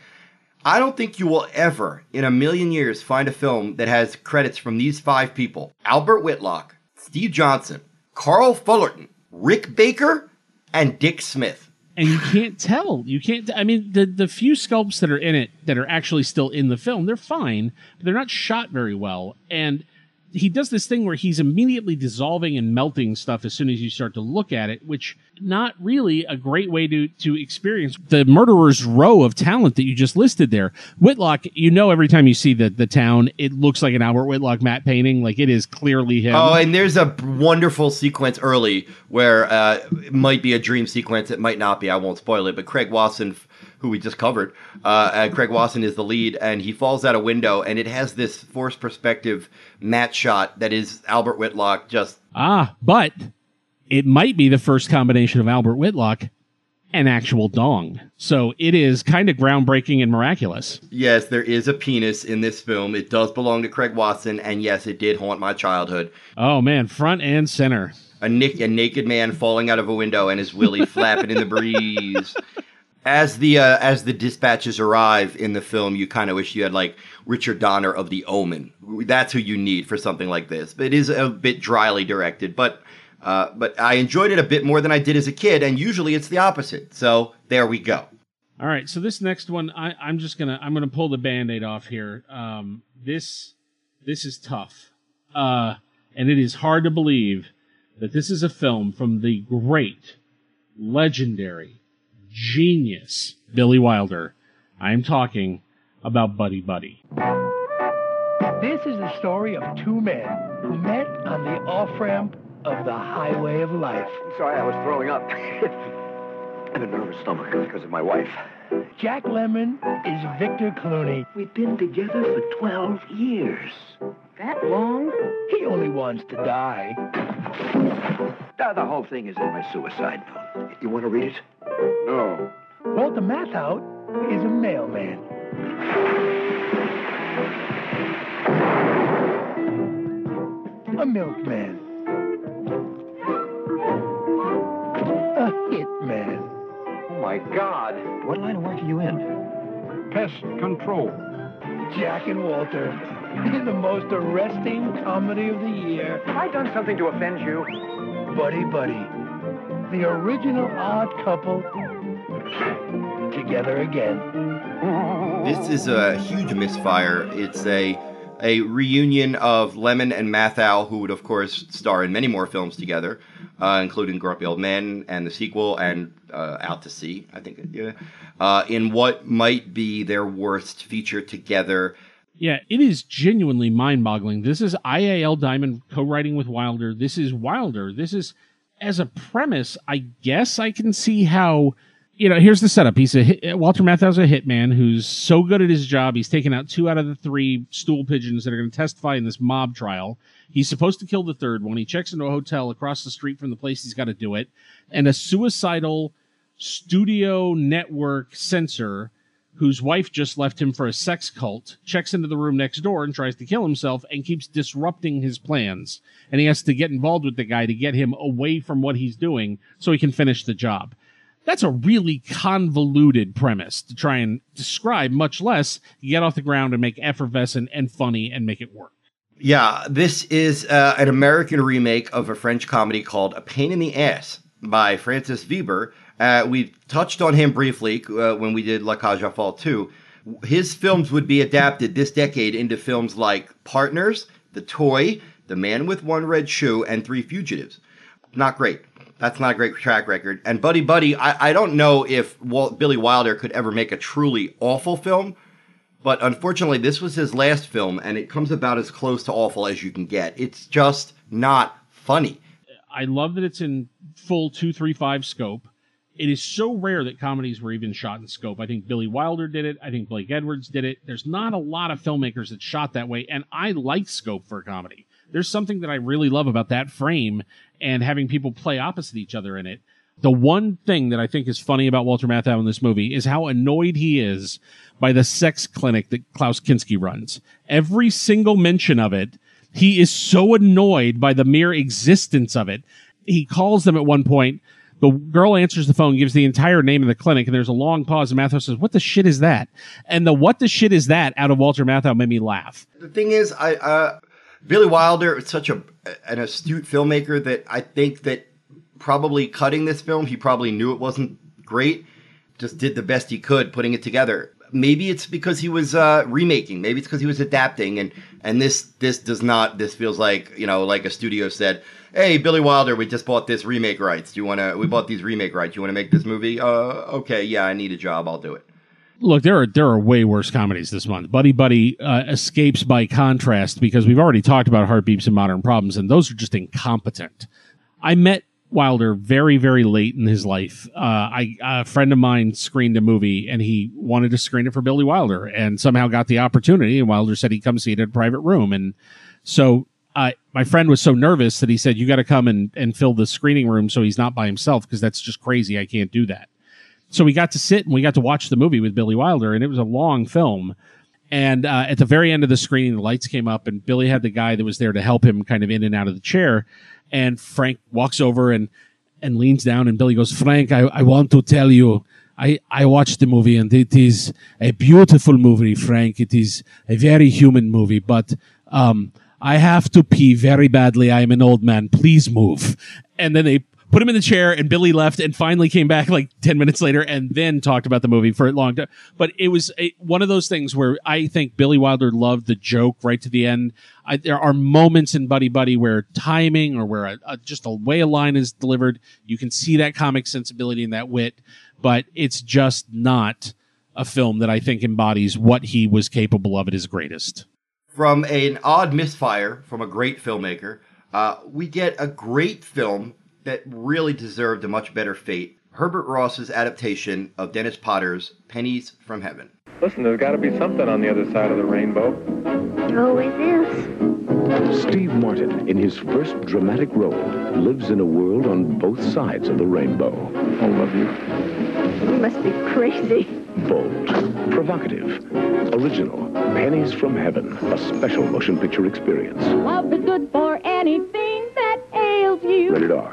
I don't think you will ever, in a million years, find a film that has credits from these five people. Albert Whitlock, Steve Johnson, Carl Fullerton, Rick Baker, and Dick Smith. And you can't tell. You can't. I mean, the few sculpts that are in it that are actually still in the film, they're fine, but they're not shot very well. And he does this thing where he's immediately dissolving and melting stuff as soon as you start to look at it, which not really a great way to experience the murderer's row of talent that you just listed there. Whitlock, you know, every time you see the town, it looks like an Albert Whitlock matte painting. Like, it is clearly him. Oh, and there's a wonderful sequence early where it might be a dream sequence. It might not be. I won't spoil it. But Craig Wasson, who we just covered, and Craig Wasson is the lead, and he falls out a window, and it has this forced perspective matte shot that is Albert Whitlock just... Ah, but it might be the first combination of Albert Whitlock and actual dong. So it is kind of groundbreaking and miraculous. Yes, there is a penis in this film. It does belong to Craig Wasson, and yes, it did haunt my childhood. Oh, man, front and center. A naked man falling out of a window and his willy flapping in the breeze... As the dispatches arrive in the film, you kind of wish you had, like, Richard Donner of The Omen. That's who you need for something like this. But it is a bit dryly directed, but I enjoyed it a bit more than I did as a kid, and usually it's the opposite. So there we go. All right, so this next one, I'm gonna pull the Band-Aid off here. This is tough, and it is hard to believe that this is a film from the great, legendary, genius Billy Wilder. I'm talking about Buddy Buddy. This is the story of two men who met on the off-ramp of the highway of life. I'm sorry, I was throwing up. I have a nervous stomach because of my wife. Jack Lemmon is Victor Clooney. We've been together for 12 years. That long? He only wants to die. Now, the whole thing is in my suicide note. You want to read it? No. Walter Matthau is a mailman. A milkman. A hitman. Oh, my God. What line of work are you in? Pest control. Jack and Walter in the most arresting comedy of the year. Have I done something to offend you? Buddy Buddy. The original odd couple together again. This is a huge misfire. It's a reunion of Lemmon and Matthau, who would, of course, star in many more films together, including Grumpy Old Men and the sequel and Out to Sea, I think. Yeah. In what might be their worst feature together. Yeah, it is genuinely mind-boggling. This is IAL Diamond co-writing with Wilder. This is Wilder. This is... As a premise, I guess I can see how, you know, here's the setup. Walter Matthau's a hitman who's so good at his job, he's taken out 2 out of the 3 stool pigeons that are going to testify in this mob trial. He's supposed to kill the third one. He checks into a hotel across the street from the place he's got to do it. And a suicidal studio network censor whose wife just left him for a sex cult checks into the room next door and tries to kill himself and keeps disrupting his plans. And he has to get involved with the guy to get him away from what he's doing so he can finish the job. That's a really convoluted premise to try and describe, much less get off the ground and make effervescent and funny and make it work. Yeah, this is an American remake of a French comedy called A Pain in the Ass by Francis Weber. We touched on him briefly when we did La Cage aux Folles 2. His films would be adapted this decade into films like Partners, The Toy, The Man with One Red Shoe, and 3 Fugitives. Not great. That's not a great track record. And Buddy Buddy, I don't know if Billy Wilder could ever make a truly awful film, but unfortunately this was his last film, and it comes about as close to awful as you can get. It's just not funny. I love that it's in full 2.35 scope. It is so rare that comedies were even shot in scope. I think Billy Wilder did it. I think Blake Edwards did it. There's not a lot of filmmakers that shot that way, and I like scope for a comedy. There's something that I really love about that frame and having people play opposite each other in it. The one thing that I think is funny about Walter Matthau in this movie is how annoyed he is by the sex clinic that Klaus Kinski runs. Every single mention of it, he is so annoyed by the mere existence of it. He calls them at one point. The girl answers the phone, gives the entire name of the clinic, and there's a long pause, and Matthau says, "What the shit is that?" And the "what the shit is that" out of Walter Matthau made me laugh. The thing is, Billy Wilder is such an astute filmmaker that I think that probably cutting this film, he probably knew it wasn't great, just did the best he could putting it together. maybe it's because he was remaking. Maybe it's because he was adapting. And this does not. This feels like, you know, like a studio said, "Hey, Billy Wilder, we just bought this remake rights. Do you want to? We bought these remake rights. You want to make this movie? Okay, yeah, I need a job. I'll do it." Look, there are way worse comedies this month. Buddy Buddy escapes by contrast because we've already talked about Heartbeats and Modern Problems, and those are just incompetent. I met Wilder very, very late in his life. A friend of mine screened a movie, and he wanted to screen it for Billy Wilder, and somehow got the opportunity. And Wilder said he'd come see it in a private room, and so my friend was so nervous that he said, "You got to come and fill the screening room so he's not by himself, because that's just crazy. I can't do that." So we got to sit and we got to watch the movie with Billy Wilder, and it was a long film. And at the very end of the screening, the lights came up, and Billy had the guy that was there to help him kind of in and out of the chair. And Frank walks over and leans down, and Billy goes, "Frank, I want to tell you, I watched the movie, and it is a beautiful movie, Frank. It is a very human movie, but I have to pee very badly. I am an old man. Please move." And then they put him in the chair, and Billy left and finally came back like 10 minutes later and then talked about the movie for a long time. But it was one of those things where I think Billy Wilder loved the joke right to the end. There are moments in Buddy Buddy where timing or where just the way a line is delivered, you can see that comic sensibility and that wit, but it's just not a film that I think embodies what he was capable of at his greatest. From an odd misfire from a great filmmaker, we get a great film that really deserved a much better fate. Herbert Ross's adaptation of Dennis Potter's Pennies from Heaven. Listen, there's got to be something on the other side of the rainbow. There always is. Steve Martin, in his first dramatic role, lives in a world on both sides of the rainbow. I love you. You must be crazy. Bold, provocative, original. Pennies from Heaven, a special motion picture experience. Love is good for anything that ails you. Rated R.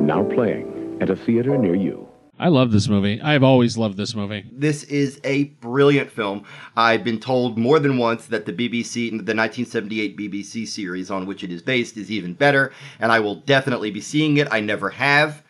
Now playing at a theater near you. I love this movie. I've always loved this movie. This is a brilliant film. I've been told more than once that the BBC, the 1978 BBC series on which it is based, is even better, and I will definitely be seeing it. I never have.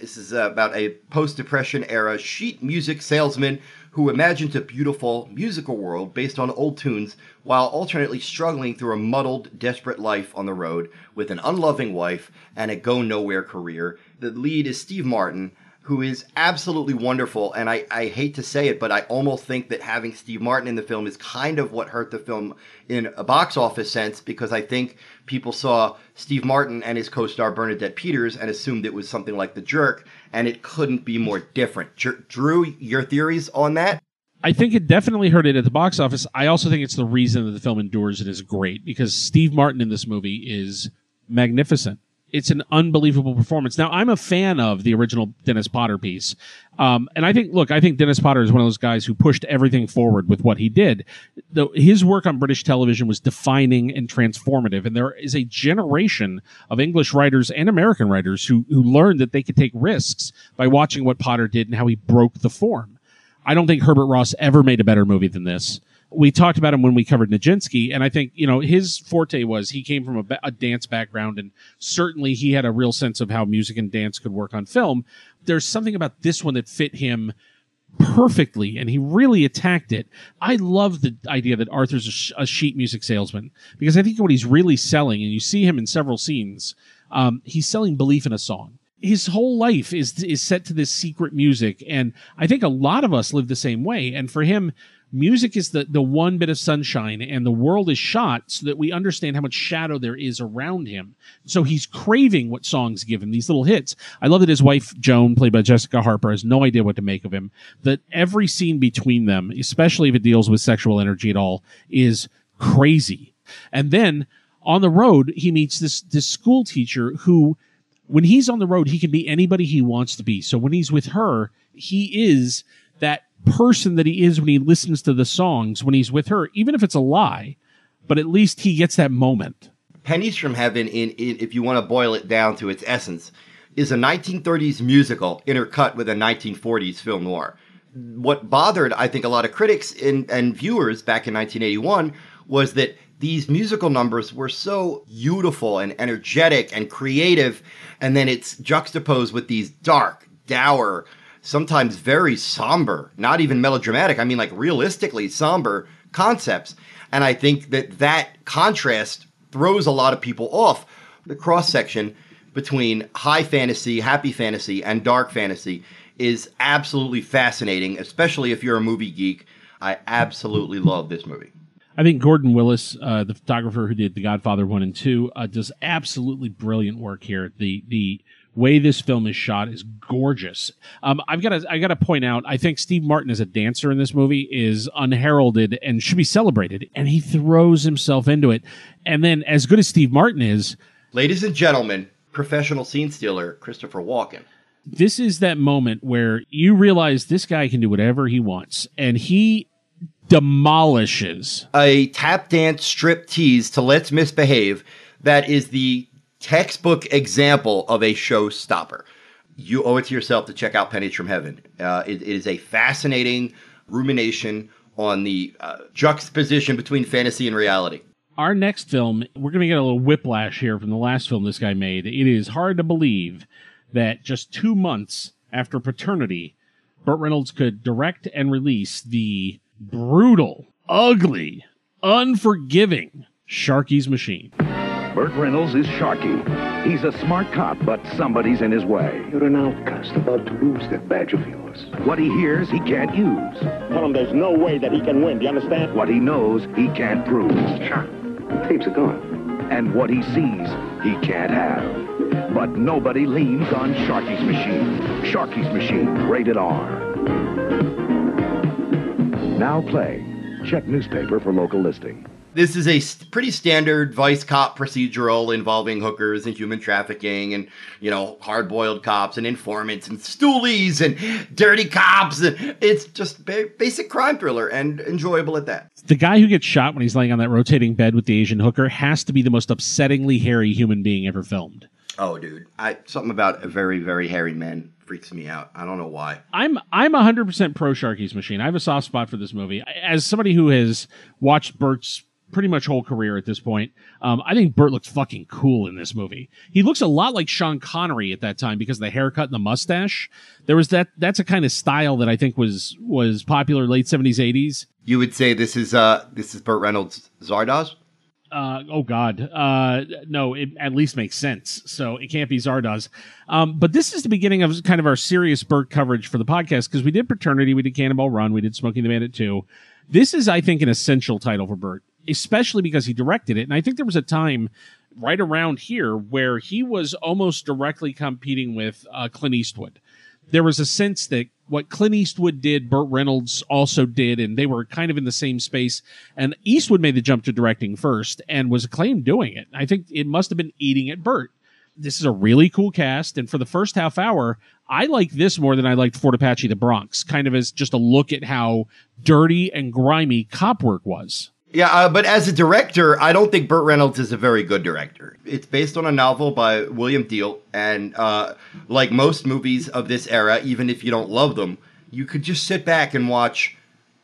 This is about a post-Depression era sheet music salesman who imagines a beautiful musical world based on old tunes while alternately struggling through a muddled, desperate life on the road with an unloving wife and a go-nowhere career. The lead is Steve Martin, who is absolutely wonderful, and I hate to say it, but I almost think that having Steve Martin in the film is kind of what hurt the film in a box office sense, because I think people saw Steve Martin and his co-star Bernadette Peters and assumed it was something like The Jerk, and it couldn't be more different. Drew, your theories on that? I think it definitely hurt it at the box office. I also think it's the reason that the film endures and is great, because Steve Martin in this movie is magnificent. It's an unbelievable performance. Now, I'm a fan of the original Dennis Potter piece. And I think, look, I think Dennis Potter is one of those guys who pushed everything forward with what he did. His work on British television was defining and transformative. And there is a generation of English writers and American writers who learned that they could take risks by watching what Potter did and how he broke the form. I don't think Herbert Ross ever made a better movie than this. We talked about him when we covered Nijinsky, and I think, you know, his forte was he came from a dance background, and certainly he had a real sense of how music and dance could work on film. There's something about this one that fit him perfectly, and he really attacked it. I love the idea that Arthur's a sheet music salesman, because I think what he's really selling, and you see him in several scenes, he's selling belief in a song. His whole life is set to this secret music, and I think a lot of us live the same way, and for him, music is the one bit of sunshine, and the world is shot so that we understand how much shadow there is around him. So he's craving what songs give him, these little hits. I love that his wife, Joan, played by Jessica Harper, has no idea what to make of him, that every scene between them, especially if it deals with sexual energy at all, is crazy. And then on the road, he meets this school teacher who, when he's on the road, he can be anybody he wants to be. So when he's with her, he is that person that he is when he listens to the songs, when he's with her, even if it's a lie, but at least he gets that moment. Pennies from Heaven, if you want to boil it down to its essence, is a 1930s musical intercut with a 1940s film noir. What bothered, I think, a lot of critics and viewers back in 1981 was that these musical numbers were so beautiful and energetic and creative, and then it's juxtaposed with these dark, dour, sometimes very somber, not even melodramatic, I mean like realistically somber concepts. And I think that that contrast throws a lot of people off. The cross-section between high fantasy, happy fantasy, and dark fantasy is absolutely fascinating, especially if you're a movie geek. I absolutely love this movie. I think Gordon Willis, the photographer who did The Godfather 1 and 2, does absolutely brilliant work here. The way this film is shot is gorgeous. I've got to point out, I think Steve Martin as a dancer in this movie is unheralded and should be celebrated, and he throws himself into it. And then, as good as Steve Martin is... Ladies and gentlemen, professional scene stealer Christopher Walken. This is that moment where you realize this guy can do whatever he wants, and he demolishes a tap dance strip tease to Let's Misbehave that is the textbook example of a showstopper. You owe it to yourself to check out Pennies from Heaven. It is a fascinating rumination on the juxtaposition between fantasy and reality. Our next film, we're going to get a little whiplash here from the last film this guy made. It is hard to believe that just 2 months after Paternity, Burt Reynolds could direct and release the brutal, ugly, unforgiving Sharky's Machine. Burt Reynolds is Sharky. He's a smart cop, but somebody's in his way. You're an outcast about to lose that badge of yours. What he hears, he can't use. Tell him there's no way that he can win, do you understand? What he knows, he can't prove. Sure. The tapes are gone. And what he sees, he can't have. But nobody leans on Sharky's Machine. Sharky's Machine, rated R. Now playing. Check newspaper for local listing. This is a pretty standard vice cop procedural involving hookers and human trafficking and, you know, hard-boiled cops and informants and stoolies and dirty cops. It's just basic crime thriller and enjoyable at that. The guy who gets shot when he's laying on that rotating bed with the Asian hooker has to be the most upsettingly hairy human being ever filmed. Oh, dude. Something about a very, very hairy man freaks me out. I don't know why. I'm 100% pro Sharky's Machine. I have a soft spot for this movie. As somebody who has watched Burt's pretty much whole career at this point. I think Burt looks fucking cool in this movie. He looks a lot like Sean Connery at that time because of the haircut and the mustache. There was that's a kind of style that I think was popular late 70s, 80s. You would say this is Burt Reynolds' Zardoz? Oh God. No, it at least makes sense. So it can't be Zardoz. But this is the beginning of kind of our serious Burt coverage for the podcast because we did Paternity, we did Cannonball Run, we did Smoking the Bandit 2. This is, I think, an essential title for Burt, especially because he directed it. And I think there was a time right around here where he was almost directly competing with Clint Eastwood. There was a sense that what Clint Eastwood did, Burt Reynolds also did, and they were kind of in the same space. And Eastwood made the jump to directing first and was acclaimed doing it. I think it must have been eating at Burt. This is a really cool cast. And for the first half hour, I like this more than I liked Fort Apache, The Bronx, kind of as just a look at how dirty and grimy cop work was. Yeah, but as a director, I don't think Burt Reynolds is a very good director. It's based on a novel by William Deal, and like most movies of this era, even if you don't love them, you could just sit back and watch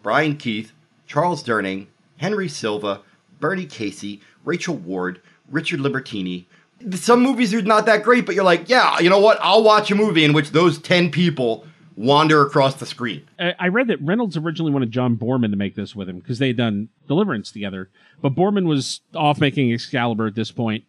Brian Keith, Charles Durning, Henry Silva, Bernie Casey, Rachel Ward, Richard Libertini. Some movies are not that great, but you're like, yeah, you know what? I'll watch a movie in which those 10 people wander across the screen. I read that Reynolds originally wanted John Borman to make this with him because they had done Deliverance together. But Borman was off making Excalibur at this point.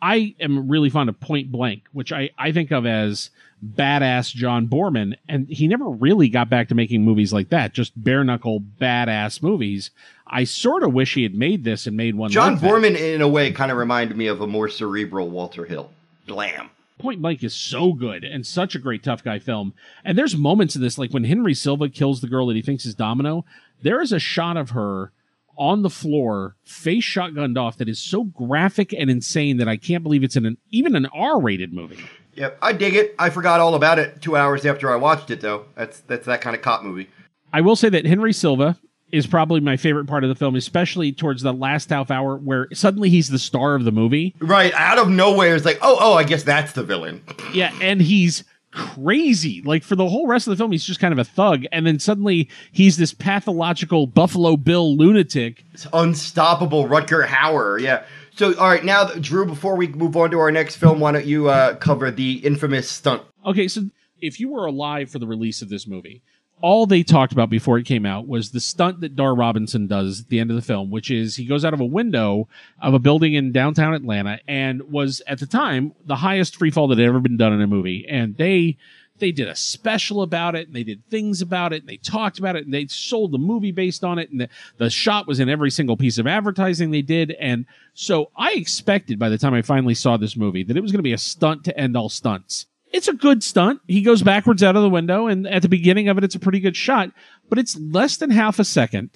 I am really fond of Point Blank, which I think of as badass John Borman. And he never really got back to making movies like that, just bare-knuckle badass movies. I sort of wish he had made this and made one. John Borman, in a way, kind of reminded me of a more cerebral Walter Hill. Blam. Point Blank is so good and such a great tough guy film. And there's moments in this, like when Henry Silva kills the girl that he thinks is Domino, there is a shot of her on the floor, face shotgunned off, that is so graphic and insane that I can't believe it's in even an R-rated movie. Yep, I dig it. I forgot all about it 2 hours after I watched it, though. That's that kind of cop movie. I will say that Henry Silva is probably my favorite part of the film, especially towards the last half hour where suddenly he's the star of the movie. Right. Out of nowhere, it's like, oh, I guess that's the villain. Yeah. And he's crazy. Like for the whole rest of the film, he's just kind of a thug. And then suddenly he's this pathological Buffalo Bill lunatic. It's unstoppable Rutger Hauer. Yeah. So, all right. Now, Drew, before we move on to our next film, why don't you cover the infamous stunt? Okay. So if you were alive for the release of this movie, all they talked about before it came out was the stunt that Dar Robinson does at the end of the film, which is he goes out of a window of a building in downtown Atlanta and was, at the time, the highest free fall that had ever been done in a movie. And they did a special about it, and they did things about it, and they talked about it, and they sold the movie based on it, and the shot was in every single piece of advertising they did. And so I expected by the time I finally saw this movie that it was going to be a stunt to end all stunts. It's a good stunt. He goes backwards out of the window, and at the beginning of it, it's a pretty good shot, but it's less than half a second.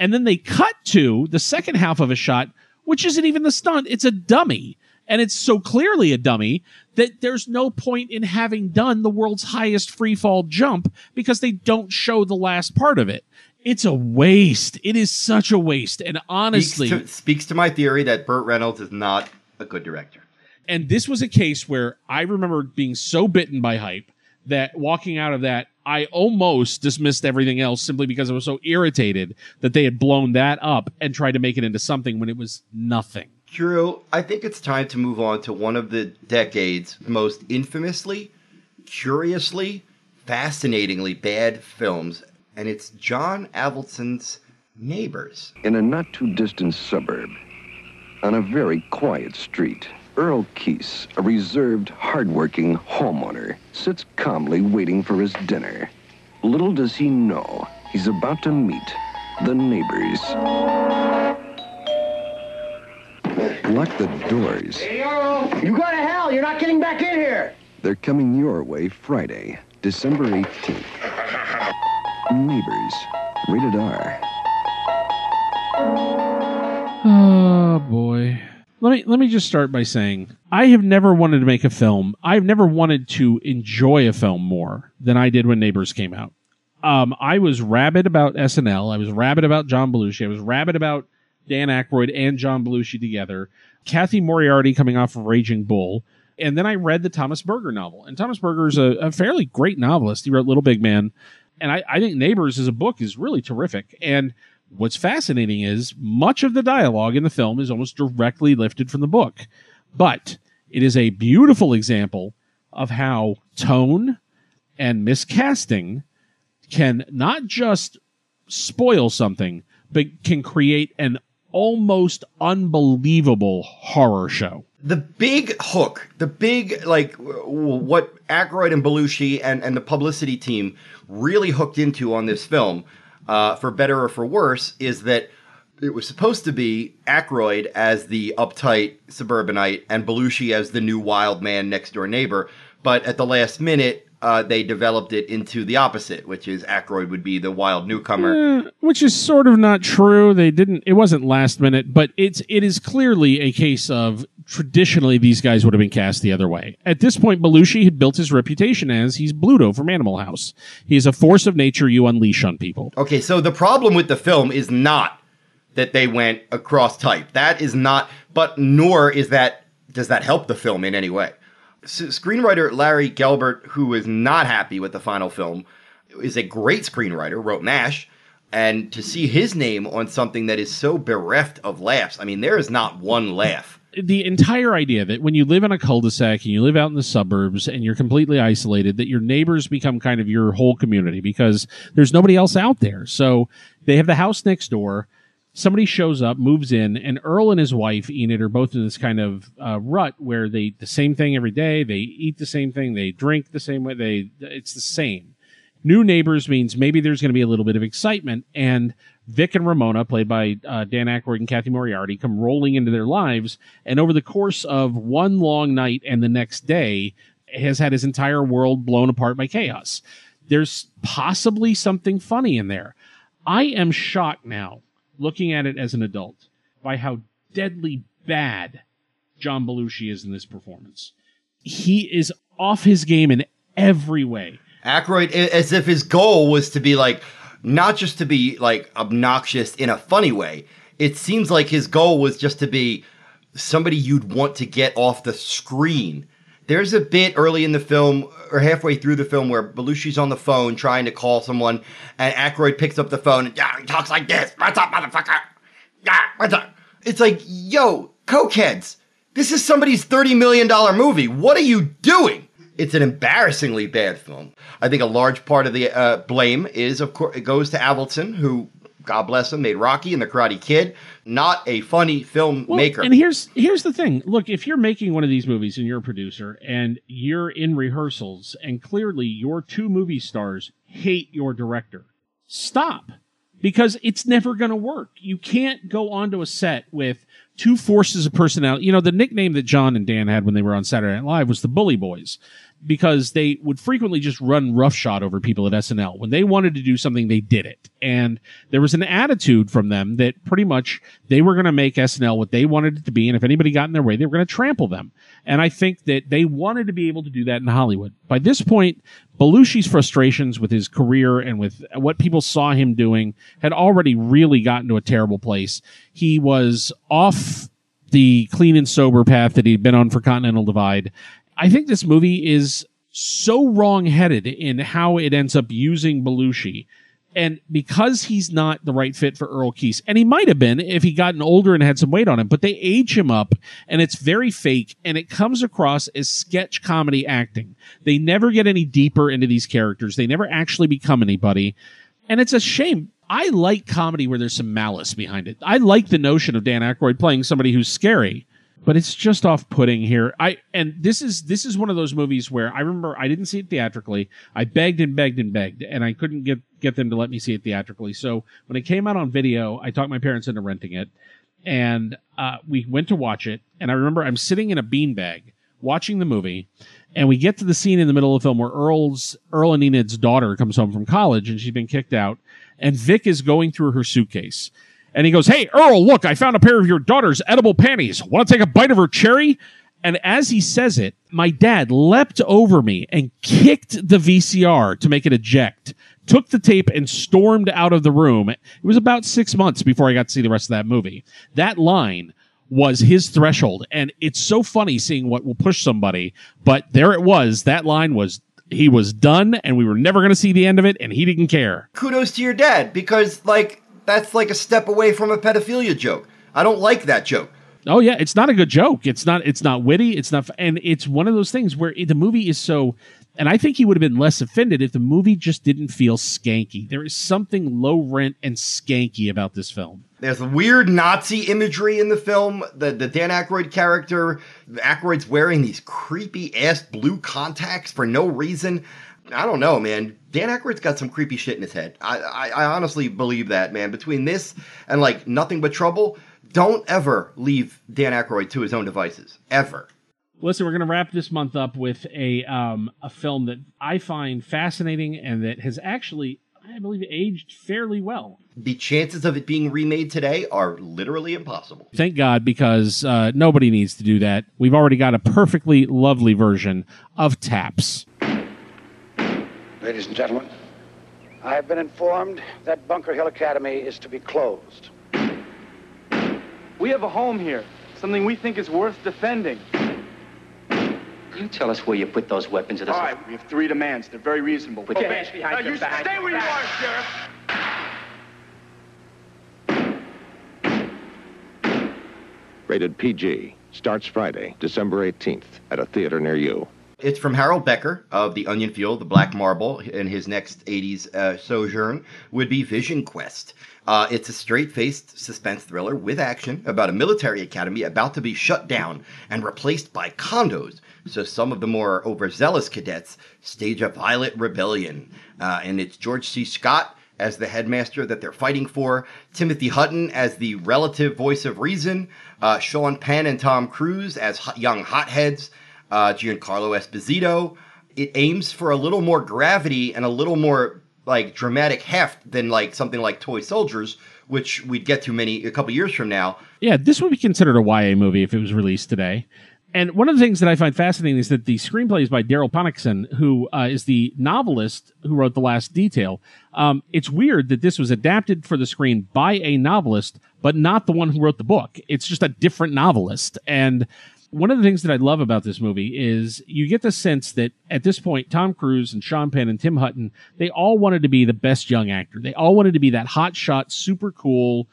And then they cut to the second half of a shot, which isn't even the stunt. It's a dummy. And it's so clearly a dummy that there's no point in having done the world's highest free fall jump because they don't show the last part of it. It's a waste. It is such a waste. And honestly... Speaks to my theory that Burt Reynolds is not a good director. And this was a case where I remember being so bitten by hype that walking out of that, I almost dismissed everything else simply because I was so irritated that they had blown that up and tried to make it into something when it was nothing. Drew, I think it's time to move on to one of the decade's most infamously, curiously, fascinatingly bad films, and it's John Avildsen's Neighbors. In a not-too-distant suburb, on a very quiet street, Earl Keese, a reserved, hard-working homeowner, sits calmly waiting for his dinner. Little does he know, he's about to meet the neighbors. Lock the doors. Hey, Earl! You go to hell! You're not getting back in here! They're coming your way Friday, December 18th. Neighbors. Rated R. Oh, boy. Let me just start by saying, I have never wanted to make a film. I've never wanted to enjoy a film more than I did when Neighbors came out. I was rabid about SNL. I was rabid about John Belushi. I was rabid about Dan Aykroyd and John Belushi together, Kathy Moriarty coming off of Raging Bull, and then I read the Thomas Berger novel. And Thomas Berger is a fairly great novelist. He wrote Little Big Man, and I think Neighbors as a book is really terrific. And what's fascinating is much of the dialogue in the film is almost directly lifted from the book, but it is a beautiful example of how tone and miscasting can not just spoil something, but can create an almost unbelievable horror show. The big hook, the big, like, what Aykroyd and Belushi and the publicity team really hooked into on this film, for better or for worse, is that it was supposed to be Aykroyd as the uptight suburbanite and Belushi as the new wild man next door neighbor, but at the last minute, they developed it into the opposite, which is Aykroyd would be the wild newcomer. Which is sort of not true. It wasn't last minute, but it is clearly a case of traditionally these guys would have been cast the other way. At this point, Belushi had built his reputation as he's Bluto from Animal House. He is a force of nature you unleash on people. Okay, so the problem with the film is not that they went across type. That is not, but nor is that, does that help the film in any way? Screenwriter Larry Gelbart, who is not happy with the final film, is a great screenwriter, wrote MASH, and to see his name on something that is so bereft of laughs, I mean, there is not one laugh. The entire idea that when you live in a cul-de-sac and you live out in the suburbs and you're completely isolated, that your neighbors become kind of your whole community because there's nobody else out there. So they have the house next door. Somebody shows up, moves in, and Earl and his wife, Enid, are both in this kind of rut where they the same thing every day. They eat the same thing. They drink the same way. It's the same. New neighbors means maybe there's going to be a little bit of excitement. And Vic and Ramona, played by Dan Aykroyd and Kathy Moriarty, come rolling into their lives. And over the course of one long night and the next day, has had his entire world blown apart by chaos. There's possibly something funny in there. I am shocked now, looking at it as an adult, by how deadly bad John Belushi is in this performance. He is off his game in every way. Aykroyd, as if his goal was to be like, not just to be like obnoxious in a funny way. It seems like his goal was just to be somebody you'd want to get off the screen. There's a bit early in the film, or halfway through the film, where Belushi's on the phone trying to call someone, and Aykroyd picks up the phone and he talks like this. What's up, motherfucker? Yeah, what's up? It's like, yo, cokeheads, this is somebody's $30 million movie. What are you doing? It's an embarrassingly bad film. I think a large part of the blame is, of course, it goes to Avildsen, who, God bless him, made Rocky and The Karate Kid. Not a funny filmmaker. Well, and here's the thing. Look, if you're making one of these movies and you're a producer and you're in rehearsals and clearly your two movie stars hate your director, stop. Because it's never going to work. You can't go onto a set with two forces of personality. You know, the nickname that John and Dan had when they were on Saturday Night Live was the Bully Boys, because they would frequently just run roughshod over people at SNL. When they wanted to do something, they did it. And there was an attitude from them that pretty much they were going to make SNL what they wanted it to be. And if anybody got in their way, they were going to trample them. And I think that they wanted to be able to do that in Hollywood. By this point, Belushi's frustrations with his career and with what people saw him doing had already really gotten to a terrible place. He was off the clean and sober path that he'd been on for Continental Divide. I think this movie is so wrong-headed in how it ends up using Belushi. And because he's not the right fit for Earl Keese, and he might have been if he'd gotten older and had some weight on him, but they age him up, and it's very fake, and it comes across as sketch comedy acting. They never get any deeper into these characters. They never actually become anybody, and it's a shame. I like comedy where there's some malice behind it. I like the notion of Dan Aykroyd playing somebody who's scary, but it's just off-putting here. This is one of those movies where I remember I didn't see it theatrically. I begged, and I couldn't get them to let me see it theatrically. So when it came out on video, I talked my parents into renting it, and we went to watch it. And I remember I'm sitting in a beanbag watching the movie, and we get to the scene in the middle of the film where Earl and Enid's daughter comes home from college, and she's been kicked out, and Vic is going through her suitcase. And he goes, "Hey, Earl, look, I found a pair of your daughter's edible panties. Want to take a bite of her cherry?" And as he says it, my dad leapt over me and kicked the VCR to make it eject, took the tape and stormed out of the room. It was about 6 months before I got to see the rest of that movie. That line was his threshold. And it's so funny seeing what will push somebody. But there it was. That line was, he was done, and we were never going to see the end of it, and he didn't care. Kudos to your dad, because, like, that's like a step away from a pedophilia joke. I don't like that joke. Oh, yeah. It's not a good joke. It's not witty. It's not. And it's one of those things where the movie is so. And I think he would have been less offended if the movie just didn't feel skanky. There is something low rent and skanky about this film. There's weird Nazi imagery in the film. The Dan Aykroyd character, Aykroyd's wearing these creepy ass blue contacts for no reason. I don't know, man. Dan Aykroyd's got some creepy shit in his head. I honestly believe that, man. Between this and, like, Nothing But Trouble, don't ever leave Dan Aykroyd to his own devices. Ever. Listen, we're going to wrap this month up with a film that I find fascinating and that has actually, I believe, aged fairly well. The chances of it being remade today are literally impossible. Thank God, because nobody needs to do that. We've already got a perfectly lovely version of Taps. Ladies and gentlemen, I have been informed that Bunker Hill Academy is to be closed. We have a home here, something we think is worth defending. You tell us where you put those weapons. All right, we have three demands. They're very reasonable. Put your hands behind your back. Stay where you are, Sheriff. Rated PG. Starts Friday, December 18th at a theater near you. It's from Harold Becker of The Onion Field, The Black Marble, and his next 80s sojourn would be Vision Quest. It's a straight-faced suspense thriller with action about a military academy about to be shut down and replaced by condos. So some of the more overzealous cadets stage a violent rebellion. And it's George C. Scott as the headmaster that they're fighting for, Timothy Hutton as the relative voice of reason, Sean Penn and Tom Cruise as young hotheads, Giancarlo Esposito. It aims for a little more gravity and a little more, like, dramatic heft than, like, something like Toy Soldiers, which we'd get to a couple years from now. Yeah, this would be considered a YA movie if it was released today. And one of the things that I find fascinating is that the screenplay is by Darryl Ponnickson, who is the novelist who wrote The Last Detail. It's weird that this was adapted for the screen by a novelist, but not the one who wrote the book. It's just a different novelist. And one of the things that I love about this movie is you get the sense that at this point, Tom Cruise and Sean Penn and Tim Hutton, they all wanted to be the best young actor. They all wanted to be that hotshot, super cool,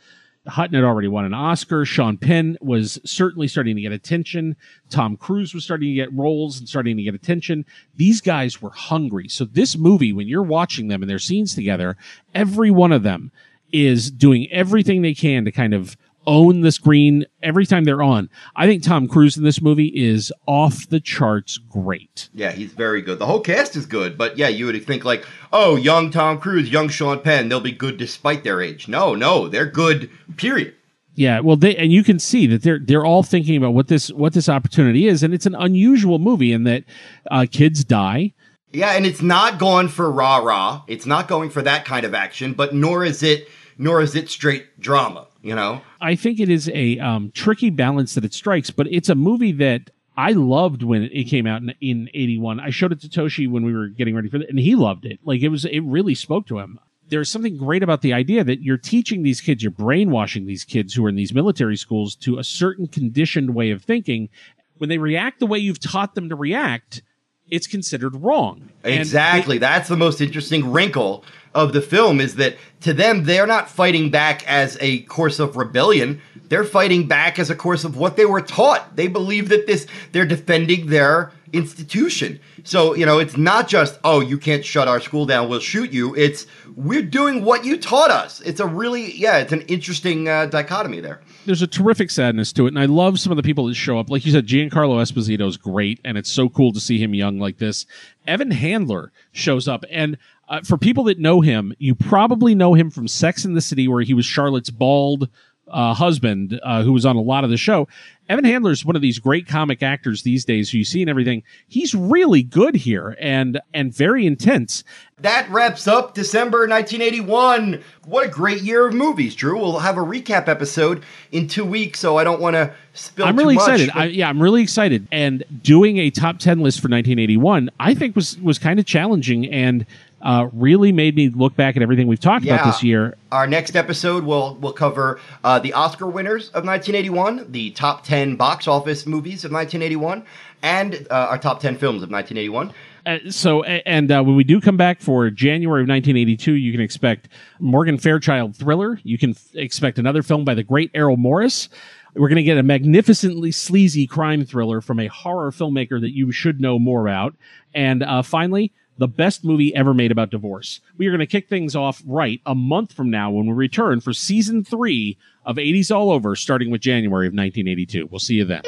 Hutton had already won an Oscar. Sean Penn was certainly starting to get attention. Tom Cruise was starting to get roles and starting to get attention. These guys were hungry. So this movie, when you're watching them and their scenes together, every one of them is doing everything they can to kind of own the screen every time they're on. I think Tom Cruise in this movie is off the charts great. Yeah, he's very good. The whole cast is good, but yeah, you would think like, oh, young Tom Cruise, young Sean Penn, they'll be good despite their age. No, they're good, period. Yeah, well, and you can see that they're all thinking about what this opportunity is, and it's an unusual movie in that kids die. Yeah, and it's not going for rah-rah. It's not going for that kind of action, but nor is it straight drama. You know, I think it is a tricky balance that it strikes, but it's a movie that I loved when it came out in 81. I showed it to Toshi when we were getting ready for it, and he loved it. Like it really spoke to him. There's something great about the idea that you're teaching these kids, you're brainwashing these kids who are in these military schools to a certain conditioned way of thinking. When they react the way you've taught them to react, it's considered wrong. Exactly. That's the most interesting wrinkle of the film, is that to them, they're not fighting back as a course of rebellion. They're fighting back as a course of what they were taught. They believe that they're defending their institution. So, you know, it's not just, oh, you can't shut our school down, we'll shoot you. It's, we're doing what you taught us. It's a really, it's an interesting dichotomy there. There's a terrific sadness to it, and I love some of the people that show up. Like you said, Giancarlo Esposito's great, and it's so cool to see him young like this. Evan Handler shows up, and for people that know him, you probably know him from Sex and the City, where he was Charlotte's bald husband, who was on a lot of the show. Evan Handler is one of these great comic actors these days who you see in everything. He's really good here and very intense. That wraps up December 1981. What a great year of movies, Drew. We'll have a recap episode in 2 weeks, so I don't want to spill too much. I'm really excited. I'm really excited. And doing a top 10 list for 1981, I think was kind of challenging and really made me look back at everything we've talked about this year. Our next episode will cover the Oscar winners of 1981, the top 10 box office movies of 1981, and our top 10 films of 1981. When we do come back for January of 1982, you can expect Morgan Fairchild Thriller. You can expect another film by the great Errol Morris. We're going to get a magnificently sleazy crime thriller from a horror filmmaker that you should know more about. And finally, the best movie ever made about divorce. We are going to kick things off right a month from now when we return for season 3 of 80s All Over, starting with January of 1982. We'll see you then.